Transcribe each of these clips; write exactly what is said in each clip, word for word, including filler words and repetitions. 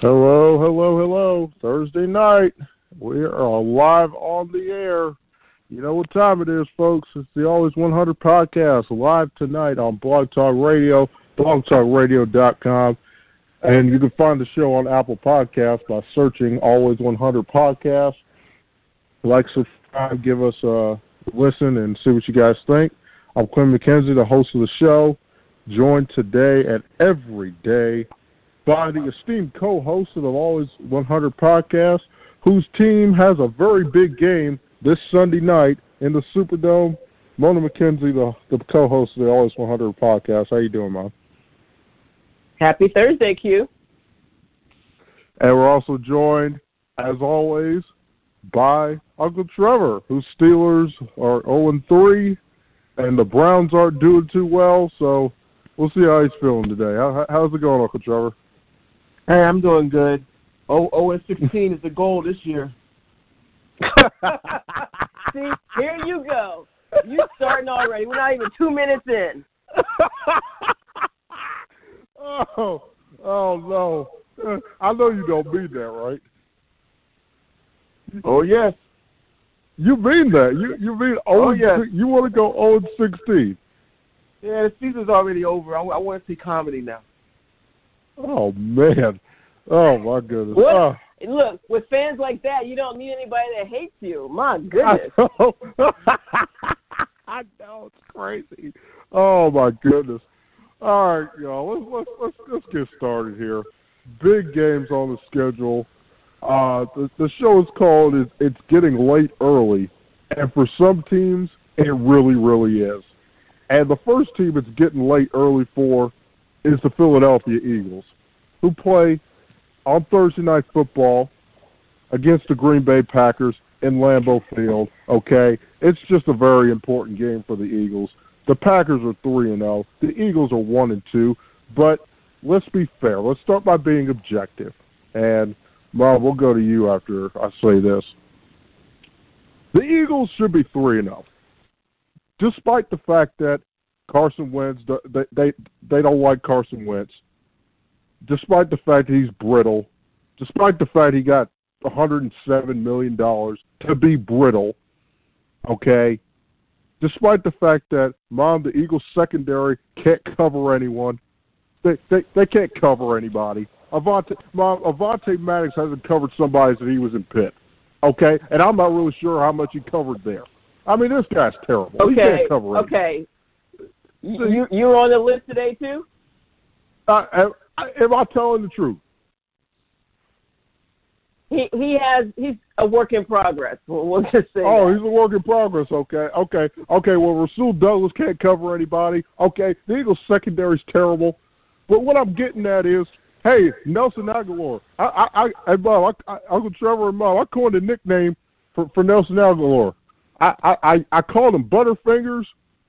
Hello, hello, hello. Thursday night. We are live on the air. You know what time it is, folks. It's the Always One Hundred Podcast, live tonight on Blog Talk Radio, blog talk radio dot com. And you can find the show on Apple Podcasts by searching Always One Hundred Podcast. Like, subscribe, give us a listen, and see what you guys think. I'm Clint McKenzie, the host of the show, joined today and every day by the esteemed co-host of the Always one hundred Podcast, whose team has a very big game this Sunday night in the Superdome. Mona McKenzie, the, the co-host of the Always one hundred Podcast. How you doing, Mom? Happy Thursday, Q. And we're also joined, as always, by Uncle Trevor, whose Steelers are oh and three, and the Browns aren't doing too well, so we'll see how he's feeling today. How, how's it going, Uncle Trevor? Hey, I'm doing good. oh and sixteen is the goal this year. See, here you go. You're starting already. We're not even two minutes in. oh, oh, no. I know you don't mean that, right? Oh, yes. You mean that. You you mean oh, yes. You want to go oh and sixteen. Yeah, the season's already over. I, I want to see comedy now. Oh, man. Oh, my goodness. What? Oh. Look, with fans like that, you don't need anybody that hates you. My goodness. I know. I know. It's crazy. Oh, my goodness. All right, y'all. Let's, let's, let's, let's get started here. Big games on the schedule. Uh, the, the show is called it's, it's Getting Late Early, and for some teams, it really, really is. And the first team it's getting late early for is the Philadelphia Eagles, who play on Thursday Night Football against the Green Bay Packers in Lambeau Field, okay? It's just a very important game for the Eagles. The Packers are three and oh. The Eagles are one and two. But let's be fair. Let's start by being objective. And, Rob, we'll go to you after I say this. The Eagles should be three and oh. Despite the fact that Carson Wentz, they, they they don't like Carson Wentz, despite the fact that he's brittle, despite the fact he got one hundred seven million dollars to be brittle, okay, despite the fact that, Mom, the Eagles secondary can't cover anyone, they they, they can't cover anybody. Avante, Mom, Avante Maddox hasn't covered somebody since he was in Pitt, okay, and I'm not really sure how much he covered there. I mean, this guy's terrible. Okay, he can't cover it. Okay. You, you're on the list today, too? Uh, am, am I telling the truth? He he has he's a work in progress. We'll, we'll just say Oh, that. He's a work in progress. Okay, okay, okay. Well, Rasul Douglas can't cover anybody. Okay, the Eagles' secondary's terrible. But what I'm getting at is, hey, Nelson Aguilar. I I I, Bob, I, I Uncle Trevor and Mom, I coined a nickname for, for Nelson Aguilar. I, I, I called him Butterfingers,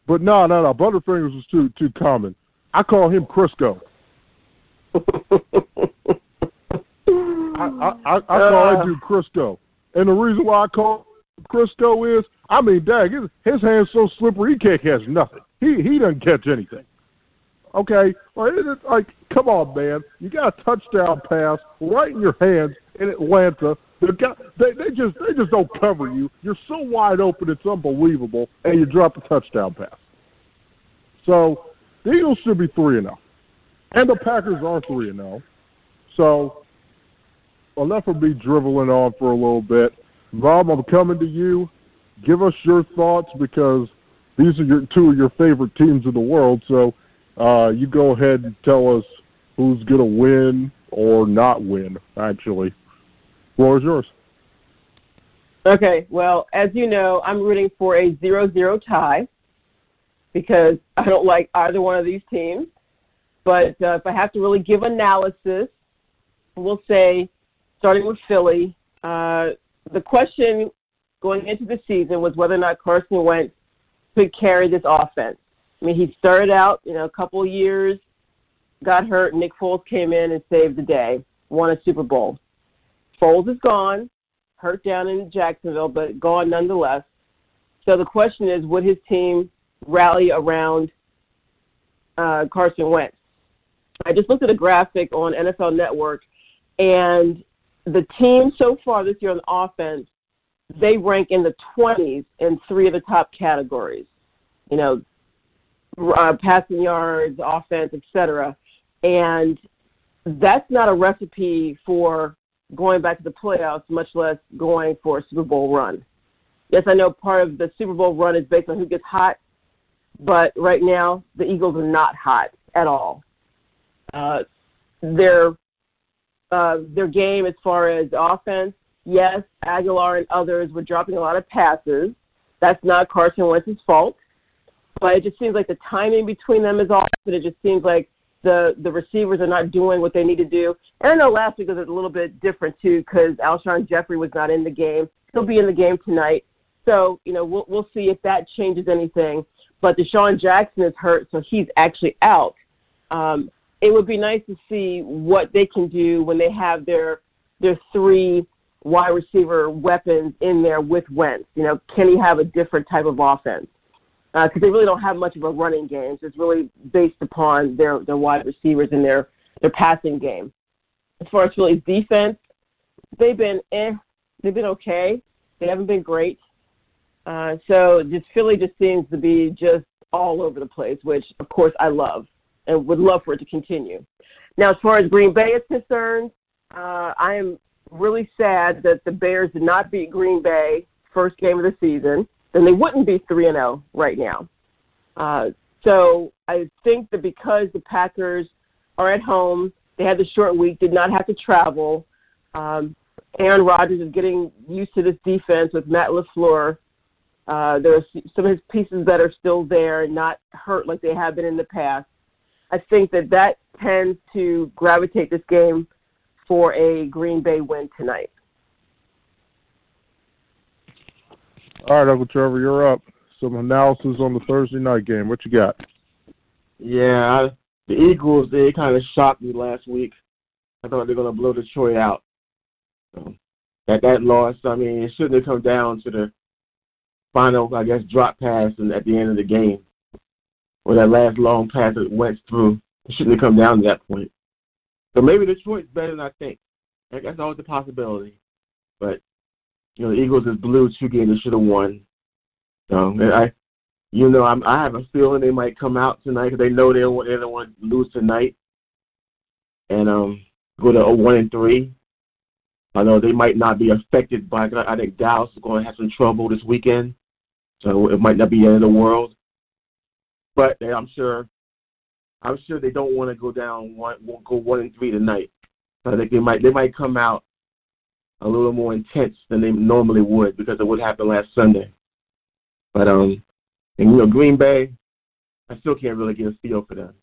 but no, no, no. Butterfingers was too too common. I call him Crisco. I, I, I, I call that dude Crisco. And the reason why I call Crisco is, I mean, dang, his, his hand's so slippery, he can't catch nothing. He he doesn't catch anything. Okay? Like, it's like, come on, man. You got a touchdown pass right in your hands in Atlanta. They, they just they just don't cover you. You're so wide open, it's unbelievable, and you drop a touchdown pass. So the Eagles should be three and oh. And the Packers are three and oh. So enough of me driveling on for a little bit. Rob, I'm coming to you. Give us your thoughts because these are your two of your favorite teams in the world. So uh, you go ahead and tell us who's going to win or not win, actually. Floor is yours. Okay, well, as you know, I'm rooting for a zero zero tie because I don't like either one of these teams. But uh, if I have to really give analysis, we'll say, starting with Philly, uh, the question going into the season was whether or not Carson Wentz could carry this offense. I mean, he started out, you know, a couple years, got hurt, Nick Foles came in and saved the day, won a Super Bowl. Foles is gone, hurt down in Jacksonville, but gone nonetheless. So the question is, would his team rally around uh, Carson Wentz? I just looked at a graphic on N F L Network, And the team so far this year on offense, they rank in the twenties in three of the top categories, you know, uh, passing yards, offense, et cetera. And that's not a recipe for going back to the playoffs, much less going for a Super Bowl run. Yes, I know part of the Super Bowl run is based on who gets hot, but right now the Eagles are not hot at all. Uh, their uh, their game as far as offense, yes, Aguilar and others were dropping a lot of passes. That's not Carson Wentz's fault, but it just seems like the timing between them is off, and it just seems like the the receivers are not doing what they need to do. And I know last week was a little bit different, too, because Alshon Jeffrey was not in the game. He'll be in the game tonight. So, you know, we'll, we'll see if that changes anything. But Deshaun Jackson is hurt, so he's actually out. Um, it would be nice to see what they can do when they have their their three wide receiver weapons in there with Wentz. You know, can he have a different type of offense? Because uh, they really don't have much of a running game. So it's really based upon their, their wide receivers and their, their passing game. As far as Philly's defense, they've been eh, they've been okay. They haven't been great. Uh, so just Philly just seems to be just all over the place, which, of course, I love and would love for it to continue. Now, as far as Green Bay is concerned, uh, I am really sad that the Bears did not beat Green Bay first game of the season. Then they wouldn't be three and oh right now. Uh, so I think that because the Packers are at home, they had the short week, did not have to travel. Um, Aaron Rodgers is getting used to this defense with Matt LaFleur. Uh, there are some of his pieces that are still there and not hurt like they have been in the past. I think that that tends to gravitate this game for a Green Bay win tonight. All right, Uncle Trevor, you're up. Some analysis on the Thursday night game. What you got? Yeah, I, the Eagles, they kind of shocked me last week. I thought they were going to blow Detroit out. So, at that loss, I mean, it shouldn't have come down to the final, I guess, drop pass and at the end of the game, or that last long pass that went through. It shouldn't have come down to that point. So maybe Detroit's better than I think. That's always a possibility. But you know, the Eagles is blue, two games they should have won. So, and I, you know, I'm, I have a feeling they might come out tonight because they know they don't, they don't want to lose tonight and um, go to oh one and three. I know they might not be affected by I think Dallas is going to have some trouble this weekend, so it might not be the end of the world. But they, I'm sure I'm sure they don't want to go down one, go one and three tonight. So I think they might they might come out a little more intense than they normally would because of what happened last Sunday. But, um, and, you know, Green Bay, I still can't really get a feel for them.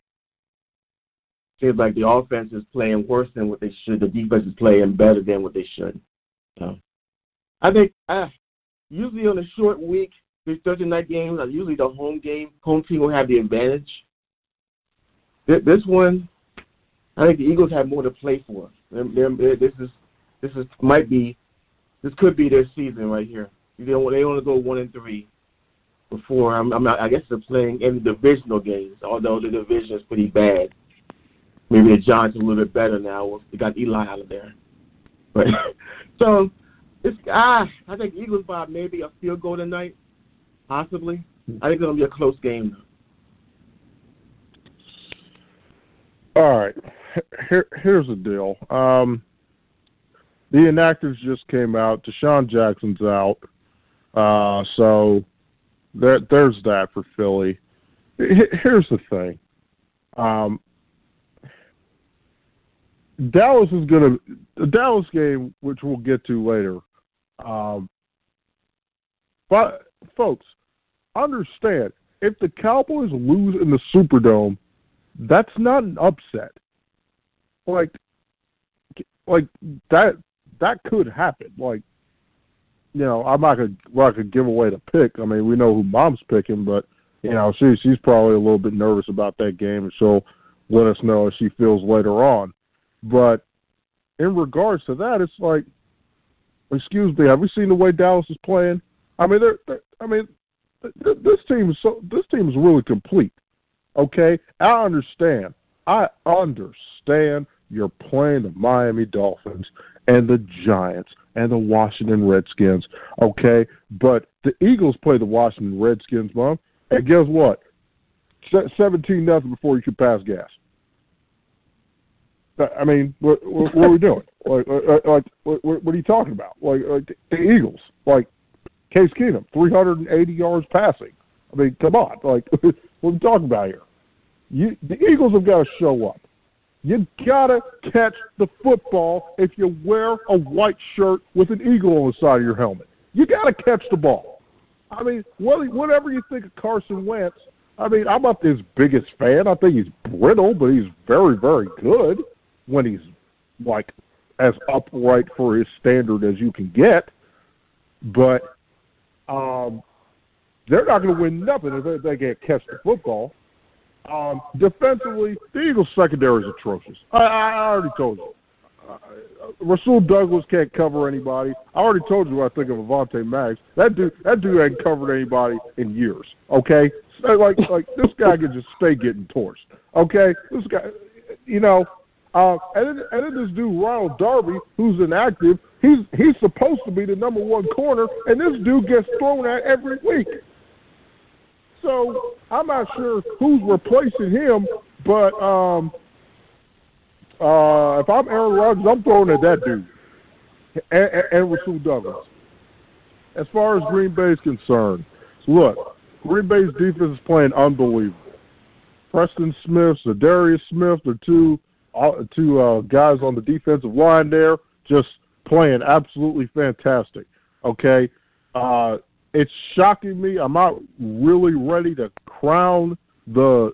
Seems like the offense is playing worse than what they should. The defense is playing better than what they should. So I think uh, usually on a short week, these Thursday night games, usually the home game, home team will have the advantage. This one, I think the Eagles have more to play for. They're, they're, this is This is might be, this could be their season right here. They want they want to go one and three before I'm, I'm not, I guess they're playing in the divisional games. Although the division is pretty bad, maybe the Giants are a little bit better now. They got Eli out of there, but so it's ah, I think Eagles by maybe a field goal tonight, possibly. I think it's gonna be a close game. All right, here here's the deal. Um. The inactives just came out. Deshaun Jackson's out. Uh, so there, there's that for Philly. Here's the thing. Um, Dallas is going to – the Dallas game, which we'll get to later. Um, but, folks, understand, if the Cowboys lose in the Superdome, that's not an upset. Like, like that – That could happen. Like, you know, I'm not going well, to give away the pick. I mean, we know who Mom's picking, but, you know, she, she's probably a little bit nervous about that game, and she'll let us know if she feels later on. But in regards to that, it's like, excuse me, have we seen the way Dallas is playing? I mean, they're, they're, I mean, th- this team is so, this team is really complete, okay? I understand. I understand you're playing the Miami Dolphins and the Giants and the Washington Redskins, okay? But the Eagles play the Washington Redskins, Mom, and guess what? seventeen nothing before you could pass gas. I mean, what, what, what are we doing? Like, like, what, what are you talking about? Like, like the Eagles, like Case Keenum, three hundred eighty yards passing. I mean, come on. Like, what are we talking about here? You, the Eagles have got to show up. You got to catch the football if you wear a white shirt with an eagle on the side of your helmet. You got to catch the ball. I mean, whatever you think of Carson Wentz, I mean, I'm not his biggest fan. I think he's brittle, but he's very, very good when he's, like, as upright for his standard as you can get. But um, they're not going to win nothing if they can't catch the football. Um, defensively, the Eagles' secondary is atrocious. I, I already told you. Uh, Rasul Douglas can't cover anybody. I already told you what I think of Avonte Maddox. That dude, that dude ain't covered anybody in years, okay? So like, like this guy can just stay getting torched, okay? This guy, you know, uh, and, then, and then this dude, Ronald Darby, who's inactive, he's, he's supposed to be the number one corner, and this dude gets thrown at every week. So I'm not sure who's replacing him, but um, uh, if I'm Aaron Rodgers, I'm throwing at that dude and, and Rasul Douglas. As far as Green Bay is concerned, look, Green Bay's defense is playing unbelievable. Preston Smith, Zadarius Smith, the two uh, two uh, guys on the defensive line there, just playing absolutely fantastic. Okay. Uh, It's shocking me. I'm not really ready to crown the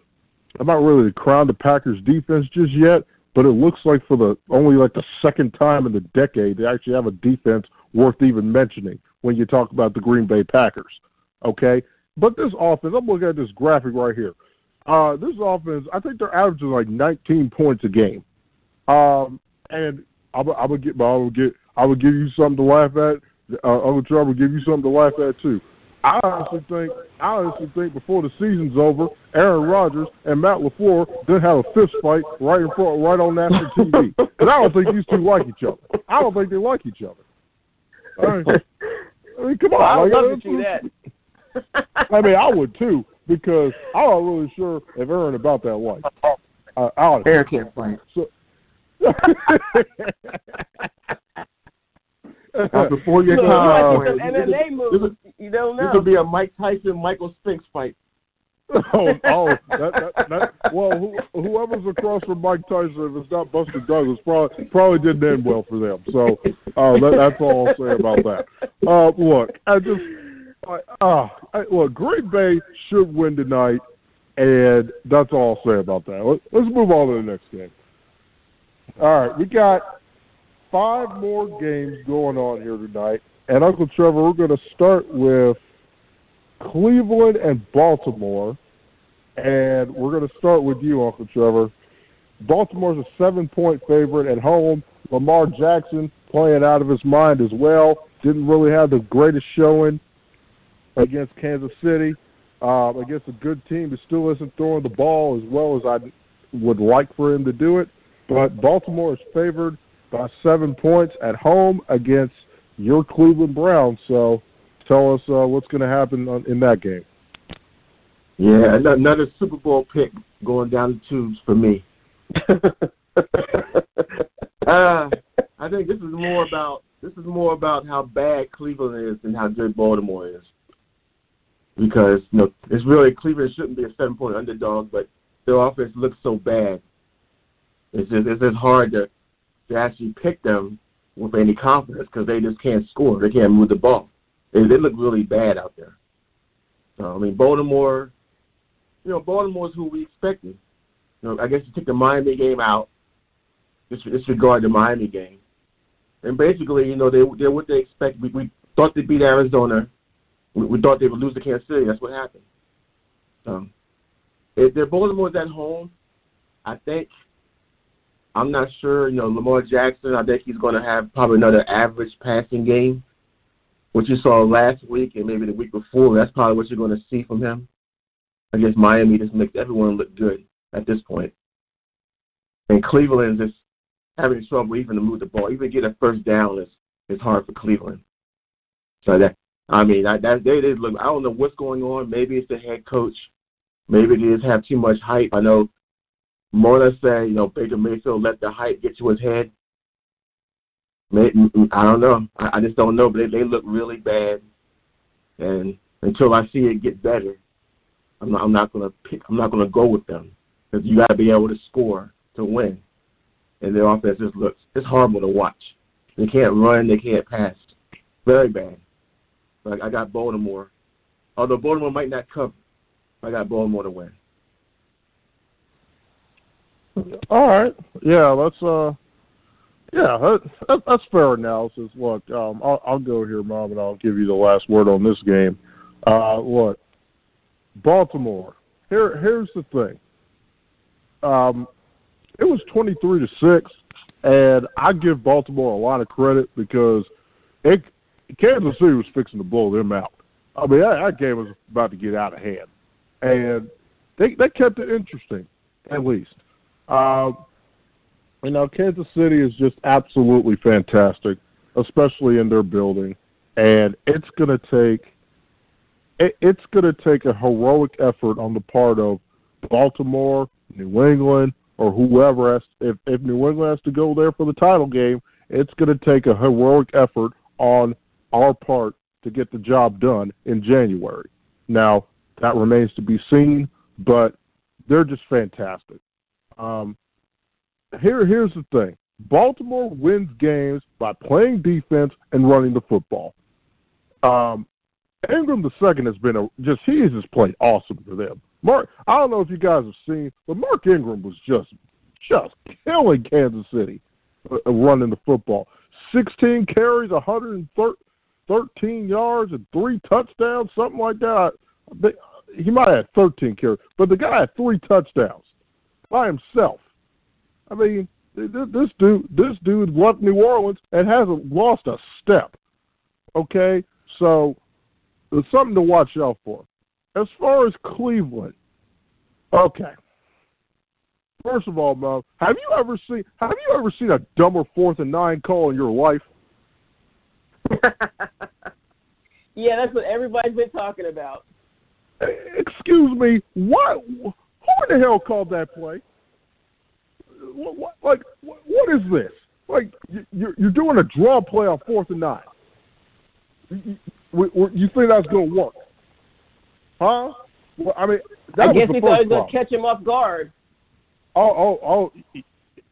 I'm not really to crown the Packers defense just yet, but it looks like for the only like the second time in the decade they actually have a defense worth even mentioning when you talk about the Green Bay Packers. Okay? But this offense, I'm looking at this graphic right here. Uh, this offense, I think they're averaging like nineteen points a game. Um, and I'm gonna get I will get I will give you something to laugh at. Uh, Uncle Trevor will give you something to laugh at too. I honestly think, I honestly think before the season's over, Aaron Rodgers and Matt LaFleur did have a fist fight right in front, right on national T V. And I don't think these two like each other. I don't think they like each other. I mean, I mean come on! I would love to do that. I mean, I would too because I'm not really sure if Aaron about that life. Uh, Aaron can't play. So, Not before your time, you, know, you don't know. This would be a Mike Tyson, Michael Spinks fight. Oh, oh that, that, that, well, who, whoever's across from Mike Tyson, if it's not Buster Douglas, probably probably didn't end well for them. So uh, that, that's all I'll say about that. Uh, look, I just, I, uh, I, look, Green Bay should win tonight, and that's all I'll say about that. Let, let's move on to the next game. All right, we got five more games going on here tonight. And, Uncle Trevor, we're going to start with Cleveland and Baltimore. And we're going to start with you, Uncle Trevor. Baltimore's a seven-point favorite at home. Lamar Jackson playing out of his mind as well. Didn't really have the greatest showing against Kansas City. Uh, against a good team that still isn't throwing the ball as well as I would like for him to do it. But Baltimore is favored by seven points at home against your Cleveland Browns. So tell us uh, what's going to happen on, in that game. Yeah, another Super Bowl pick going down the tubes for me. uh, I think this is more about this is more about how bad Cleveland is than how good Baltimore is. Because you know, it's really Cleveland shouldn't be a seven-point underdog, but their offense looks so bad. It's just, it's just hard to to actually pick them with any confidence because they just can't score. They can't move the ball. They, they look really bad out there. So, I mean, Baltimore, you know, Baltimore's who we expected. You know, I guess you take the Miami game out, disregard the Miami game. And basically, you know, they they're what they expect. We, we thought they beat Arizona. We, we thought they would lose to Kansas City. That's what happened. So, if they're Baltimore's at home, I think – I'm not sure, you know, Lamar Jackson, I think he's going to have probably another average passing game, which you saw last week and maybe the week before. That's probably what you're going to see from him. I guess Miami just makes everyone look good at this point. And Cleveland just having trouble even to move the ball. Even get a first down is, is hard for Cleveland. So that I mean, I, that they, they look. I don't know what's going on. Maybe it's the head coach. Maybe they just have too much hype. I know Mona said, you know, Baker Mayfield let the hype get to his head. Maybe, I don't know. I, I just don't know. But they, they look really bad. And until I see it get better, I'm not, I'm not gonna pick, I'm not gonna go with them. Because you got to be able to score to win. And their offense just looks, it's horrible to watch. They can't run. They can't pass. Very bad. Like I got Baltimore. Although Baltimore might not cover, I got Baltimore to win. All right. Yeah, that's uh, yeah, that, that, that's fair analysis. Look, um, I'll, I'll go here, Mom, and I'll give you the last word on this game. Uh, look, Baltimore. Here, here's the thing. Um, it was twenty-three to six, and I give Baltimore a lot of credit because it, Kansas City was fixing to blow them out. I mean, that, that game was about to get out of hand. And they they kept it interesting, at least. Um, you know, Kansas City is just absolutely fantastic, especially in their building. And it's going to take it, it's going to take a heroic effort on the part of Baltimore, New England, or whoever has, if, if New England has to go there for the title game, it's going to take a heroic effort on our part to get the job done in January. Now, that remains to be seen, but they're just fantastic. Um, here, here's the thing. Baltimore wins games by playing defense and running the football. Um, Ingram the second has been a, just – he has just played awesome for them. Mark, I don't know if you guys have seen, but Mark Ingram was just just killing Kansas City uh, running the football. sixteen carries, one hundred thirteen yards, and three touchdowns, something like that. They, he might have thirteen carries, but the guy had three touchdowns by himself. I mean, this dude, this dude left New Orleans and hasn't lost a step. Okay, so there's something to watch out for. As far as Cleveland, okay. First of all, Mo, have you ever seen have you ever seen a dumber fourth and nine call in your life? Yeah, that's what everybody's been talking about. Excuse me, what? Who in the hell called that play? What, what, like, what, what is this? Like, you're you're doing a draw play on fourth and nine. You, you, you think that's going to work? Huh? Well, I mean, that I guess he thought he was going to catch him off guard. Oh, oh,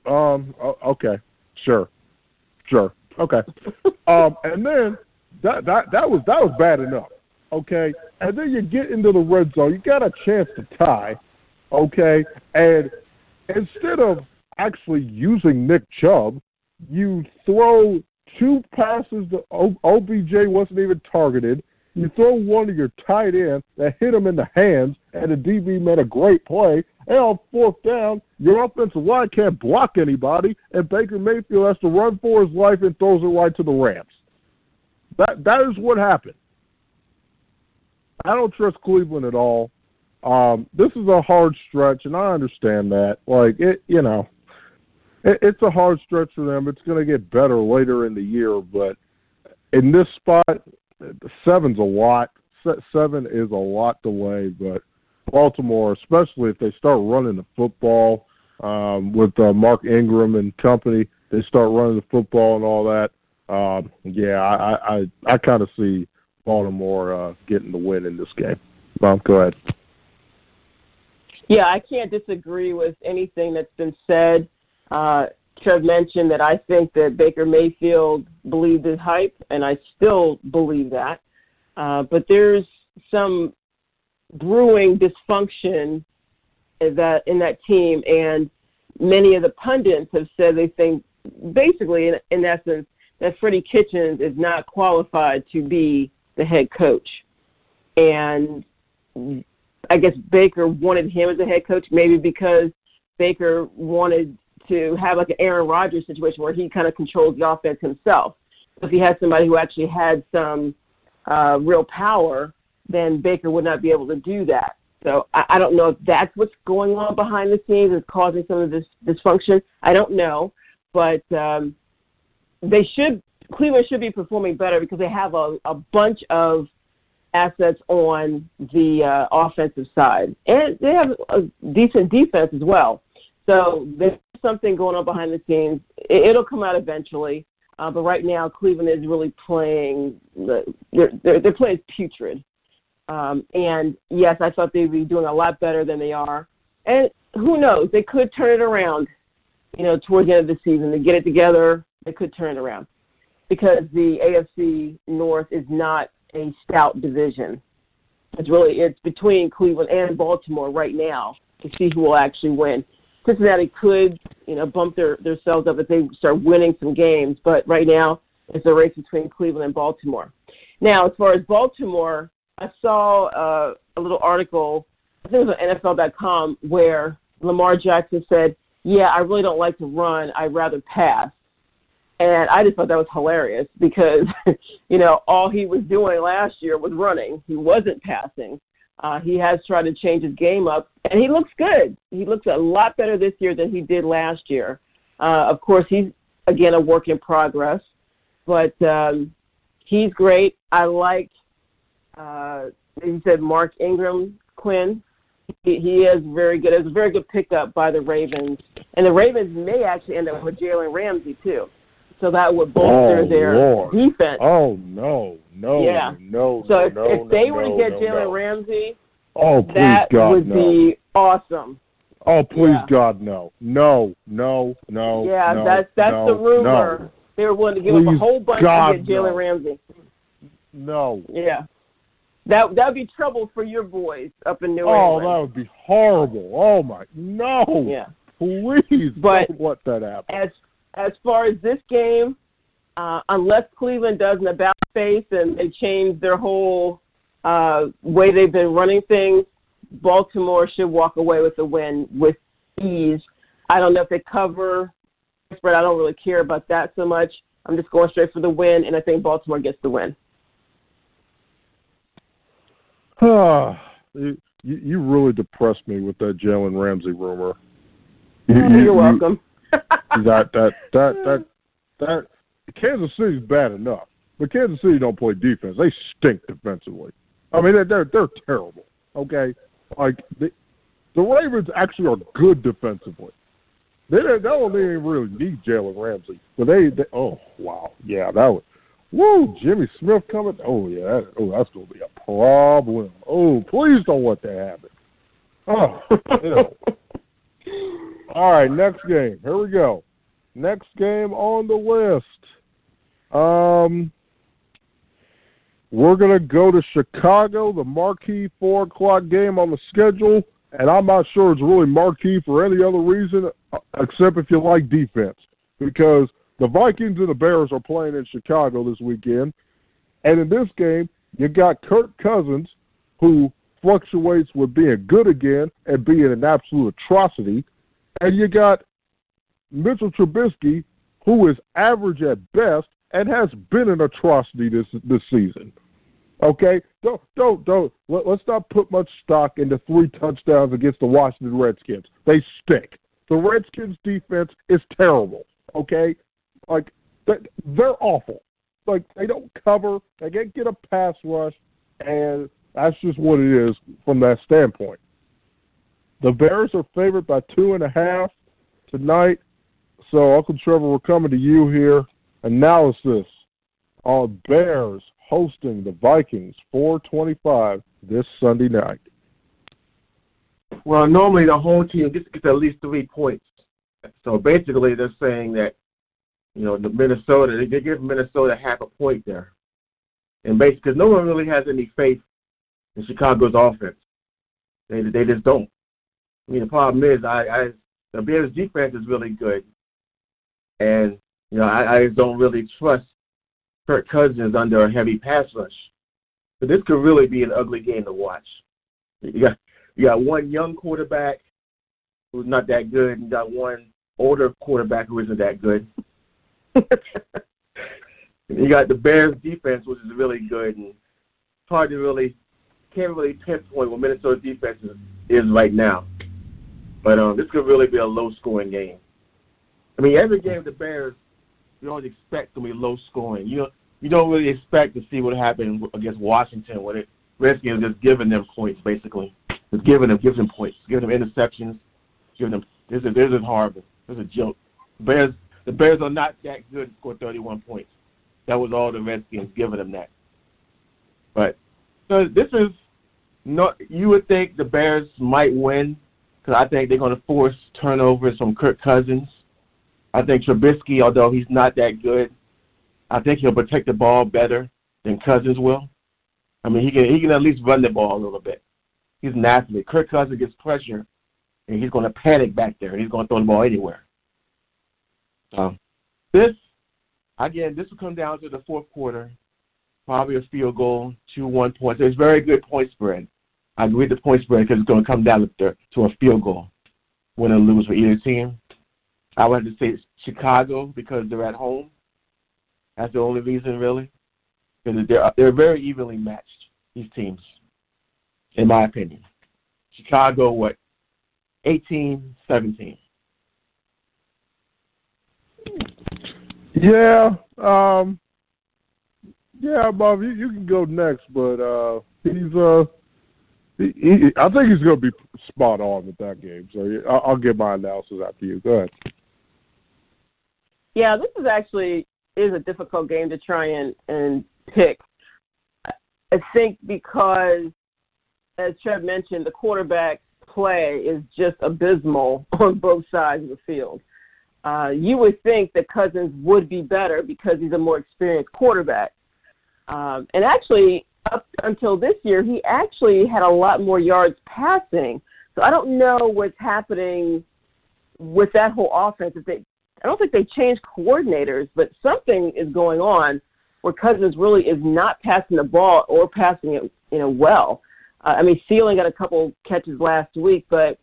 oh, um, oh, okay, sure, sure, okay, um, and then that that that was that was bad enough, okay, and then you get into the red zone, you got a chance to tie, okay, and instead of actually using Nick Chubb, you throw two passes to O B J wasn't even targeted. You throw one of your tight ends that hit him in the hands, and the D B made a great play. And on fourth down, your offensive line can't block anybody, and Baker Mayfield has to run for his life and throws it right to the Rams. That That is what happened. I don't trust Cleveland at all. Um, this is a hard stretch, and I understand that. Like, it, you know, it, it's a hard stretch for them. It's going to get better later in the year, but in this spot – seven's a lot. Seven is a lot to weigh, but Baltimore, especially if they start running the football um, with uh, Mark Ingram and company, they start running the football and all that. Um, yeah, I I, I kind of see Baltimore uh, getting the win in this game. Mom, go ahead. Yeah, I can't disagree with anything that's been said. Uh, Trev mentioned that I think that Baker Mayfield believed his hype, and I still believe that. Uh, but there's some brewing dysfunction in that, in that team, and many of the pundits have said they think, basically, in, in essence, that Freddie Kitchens is not qualified to be the head coach. And I guess Baker wanted him as a head coach, maybe because Baker wanted to have like an Aaron Rodgers situation where he kind of controls the offense himself. If he had somebody who actually had some uh, real power, then Baker would not be able to do that. So I, I don't know if that's what's going on behind the scenes is causing some of this dysfunction. I don't know. but um, they should Cleveland should be performing better because they have a, a bunch of assets on the uh, offensive side, and they have a decent defense as well. So there's something going on behind the scenes. It, it'll come out eventually, uh, but right now Cleveland is really playing. They're they're, they're playing putrid. Um, and, yes, I thought they'd be doing a lot better than they are. And who knows? They could turn it around, you know, towards the end of the season. They get it together, they could turn it around because the A F C North is not a stout division. It's really it's between Cleveland and Baltimore right now to see who will actually win. Cincinnati could, you know, bump their, their selves up if they start winning some games. But right now it's a race between Cleveland and Baltimore. Now, as far as Baltimore, I saw uh, a little article, I think it was on N F L dot com, where Lamar Jackson said, yeah, I really don't like to run. I'd rather pass. And I just thought that was hilarious because, you know, all he was doing last year was running. He wasn't passing. Uh, he has tried to change his game up, and he looks good. He looks a lot better this year than he did last year. Uh, of course, he's, again, a work in progress, but um, he's great. I like Uh, he said Mark Ingram, Quinn. He, he is very good. It was a very good pickup by the Ravens. And the Ravens may actually end up with Jalen Ramsey, too. So that would bolster oh, their Lord. defense. Oh, no, no, yeah. no, So if, no, if they no, were to get no, Jalen no. Ramsey, oh, please, that God, would no. be awesome. Oh, please, yeah. God, no. No, no, no, Yeah, no, that's that's no, the rumor. No. They were willing to give please, up a whole bunch God, to get Jalen no. Ramsey. No. Yeah. That that would be trouble for your boys up in New oh, England. Oh, that would be horrible. Oh, my. No. Yeah. Please but don't let that happen. As, as far as this game, uh, unless Cleveland does an about face and they change their whole uh, way they've been running things, Baltimore should walk away with a win with ease. I don't know if they cover, but I don't really care about that so much. I'm just going straight for the win, and I think Baltimore gets the win. Oh, you, you really depressed me with that Jalen Ramsey rumor. You, You're you, welcome. that, that, that, that, that, Kansas City's bad enough, but Kansas City don't play defense. They stink defensively. I mean, they're, they're terrible, okay? Like, the, the Ravens actually are good defensively. They don't, they don't even really need Jalen Ramsey. But they, they, oh, wow. Yeah, that was. Woo, Jimmy Smith coming. Oh, yeah. Oh, that's going to be a problem. Oh, please don't let that happen. Oh, ew. All right, next game. Here we go. Next game on the list. Um, we're going to go to Chicago, the marquee four o'clock game on the schedule, and I'm not sure it's really marquee for any other reason except if you like defense because the Vikings and the Bears are playing in Chicago this weekend. And in this game, you got Kirk Cousins, who fluctuates with being good again and being an absolute atrocity. And you got Mitchell Trubisky, who is average at best and has been an atrocity this this season. Okay? Don't, don't, don't. Let, let's not put much stock into three touchdowns against the Washington Redskins. They stink. The Redskins' defense is terrible. Okay? Like, they're awful. Like, they don't cover. They can't get a pass rush, and that's just what it is from that standpoint. The Bears are favored by two and a half tonight, so Uncle Trevor, we're coming to you here. Analysis on Bears hosting the Vikings, four twenty-five this Sunday night. Well, normally the home team gets at least three points. So basically they're saying that, you know, the Minnesota, they give Minnesota half a point there. And basically, because no one really has any faith in Chicago's offense. They they just don't. I mean, the problem is I, I the Bears' defense is really good. And, you know, I, I just don't really trust Kirk Cousins under a heavy pass rush. So this could really be an ugly game to watch. You got, you got one young quarterback who's not that good, and you got one older quarterback who isn't that good. You got the Bears defense, which is really good, and hard to really can't really pinpoint what Minnesota's defense is, is right now. But um, this could really be a low scoring game. I mean, every game of the Bears, you always expect to be low scoring. You don't, you don't really expect to see what happened against Washington when it Redskins just giving them points, basically. Just giving them, giving them points, giving them interceptions, giving them. This is, this is horrible. This is a joke. Bears, the Bears are not that good to score thirty-one points. That was all the Redskins giving them that. But so this is not. You would think the Bears might win because I think they're going to force turnovers from Kirk Cousins. I think Trubisky, although he's not that good, I think he'll protect the ball better than Cousins will. I mean, he can he can at least run the ball a little bit. He's an athlete. Kirk Cousins gets pressure, and he's going to panic back there, and he's going to throw the ball anywhere. So this, again, this will come down to the fourth quarter, probably a field goal, two one points. So it's very good point spread. I agree with the point spread because it's going to come down to a field goal, win or lose for either team. I would have to say Chicago because they're at home. That's the only reason, really. Because they're, they're very evenly matched, these teams, in my opinion. Chicago, what, eighteen seventeen? Yeah. Um, yeah, Bob, you, you can go next, but uh, he's uh, he, he, I think he's going to be spot on with that game. So I'll, I'll get my analysis after you. Go ahead. Yeah, this is actually is a difficult game to try and, and pick. I think because, as Trev mentioned, the quarterback play is just abysmal on both sides of the field. Uh, you would think that Cousins would be better because he's a more experienced quarterback. Um, and actually, up until this year, he actually had a lot more yards passing. So I don't know what's happening with that whole offense. If they, I don't think they changed coordinators, but something is going on where Cousins really is not passing the ball or passing it, you know, well. Uh, I mean, Thielen got a couple catches last week, but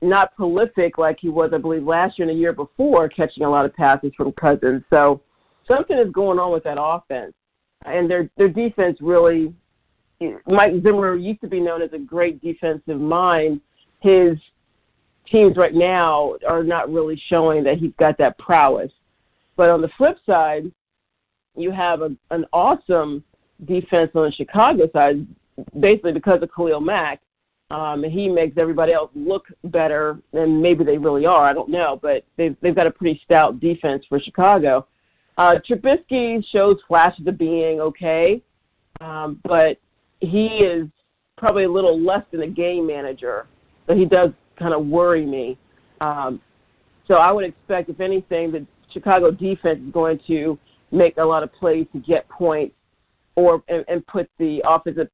not prolific like he was, I believe, last year and the year before, catching a lot of passes from Cousins. So something is going on with that offense. And their their defense really – Mike Zimmer used to be known as a great defensive mind. His teams right now are not really showing that he's got that prowess. But on the flip side, you have a, an awesome defense on the Chicago side, basically because of Khalil Mack. Um, he makes everybody else look better than maybe they really are. I don't know, but they've, they've got a pretty stout defense for Chicago. Uh, Trubisky shows flashes of being okay, um, but he is probably a little less than a game manager, so he does kind of worry me. Um, so I would expect, if anything, the Chicago defense is going to make a lot of plays to get points or and, and put the offensive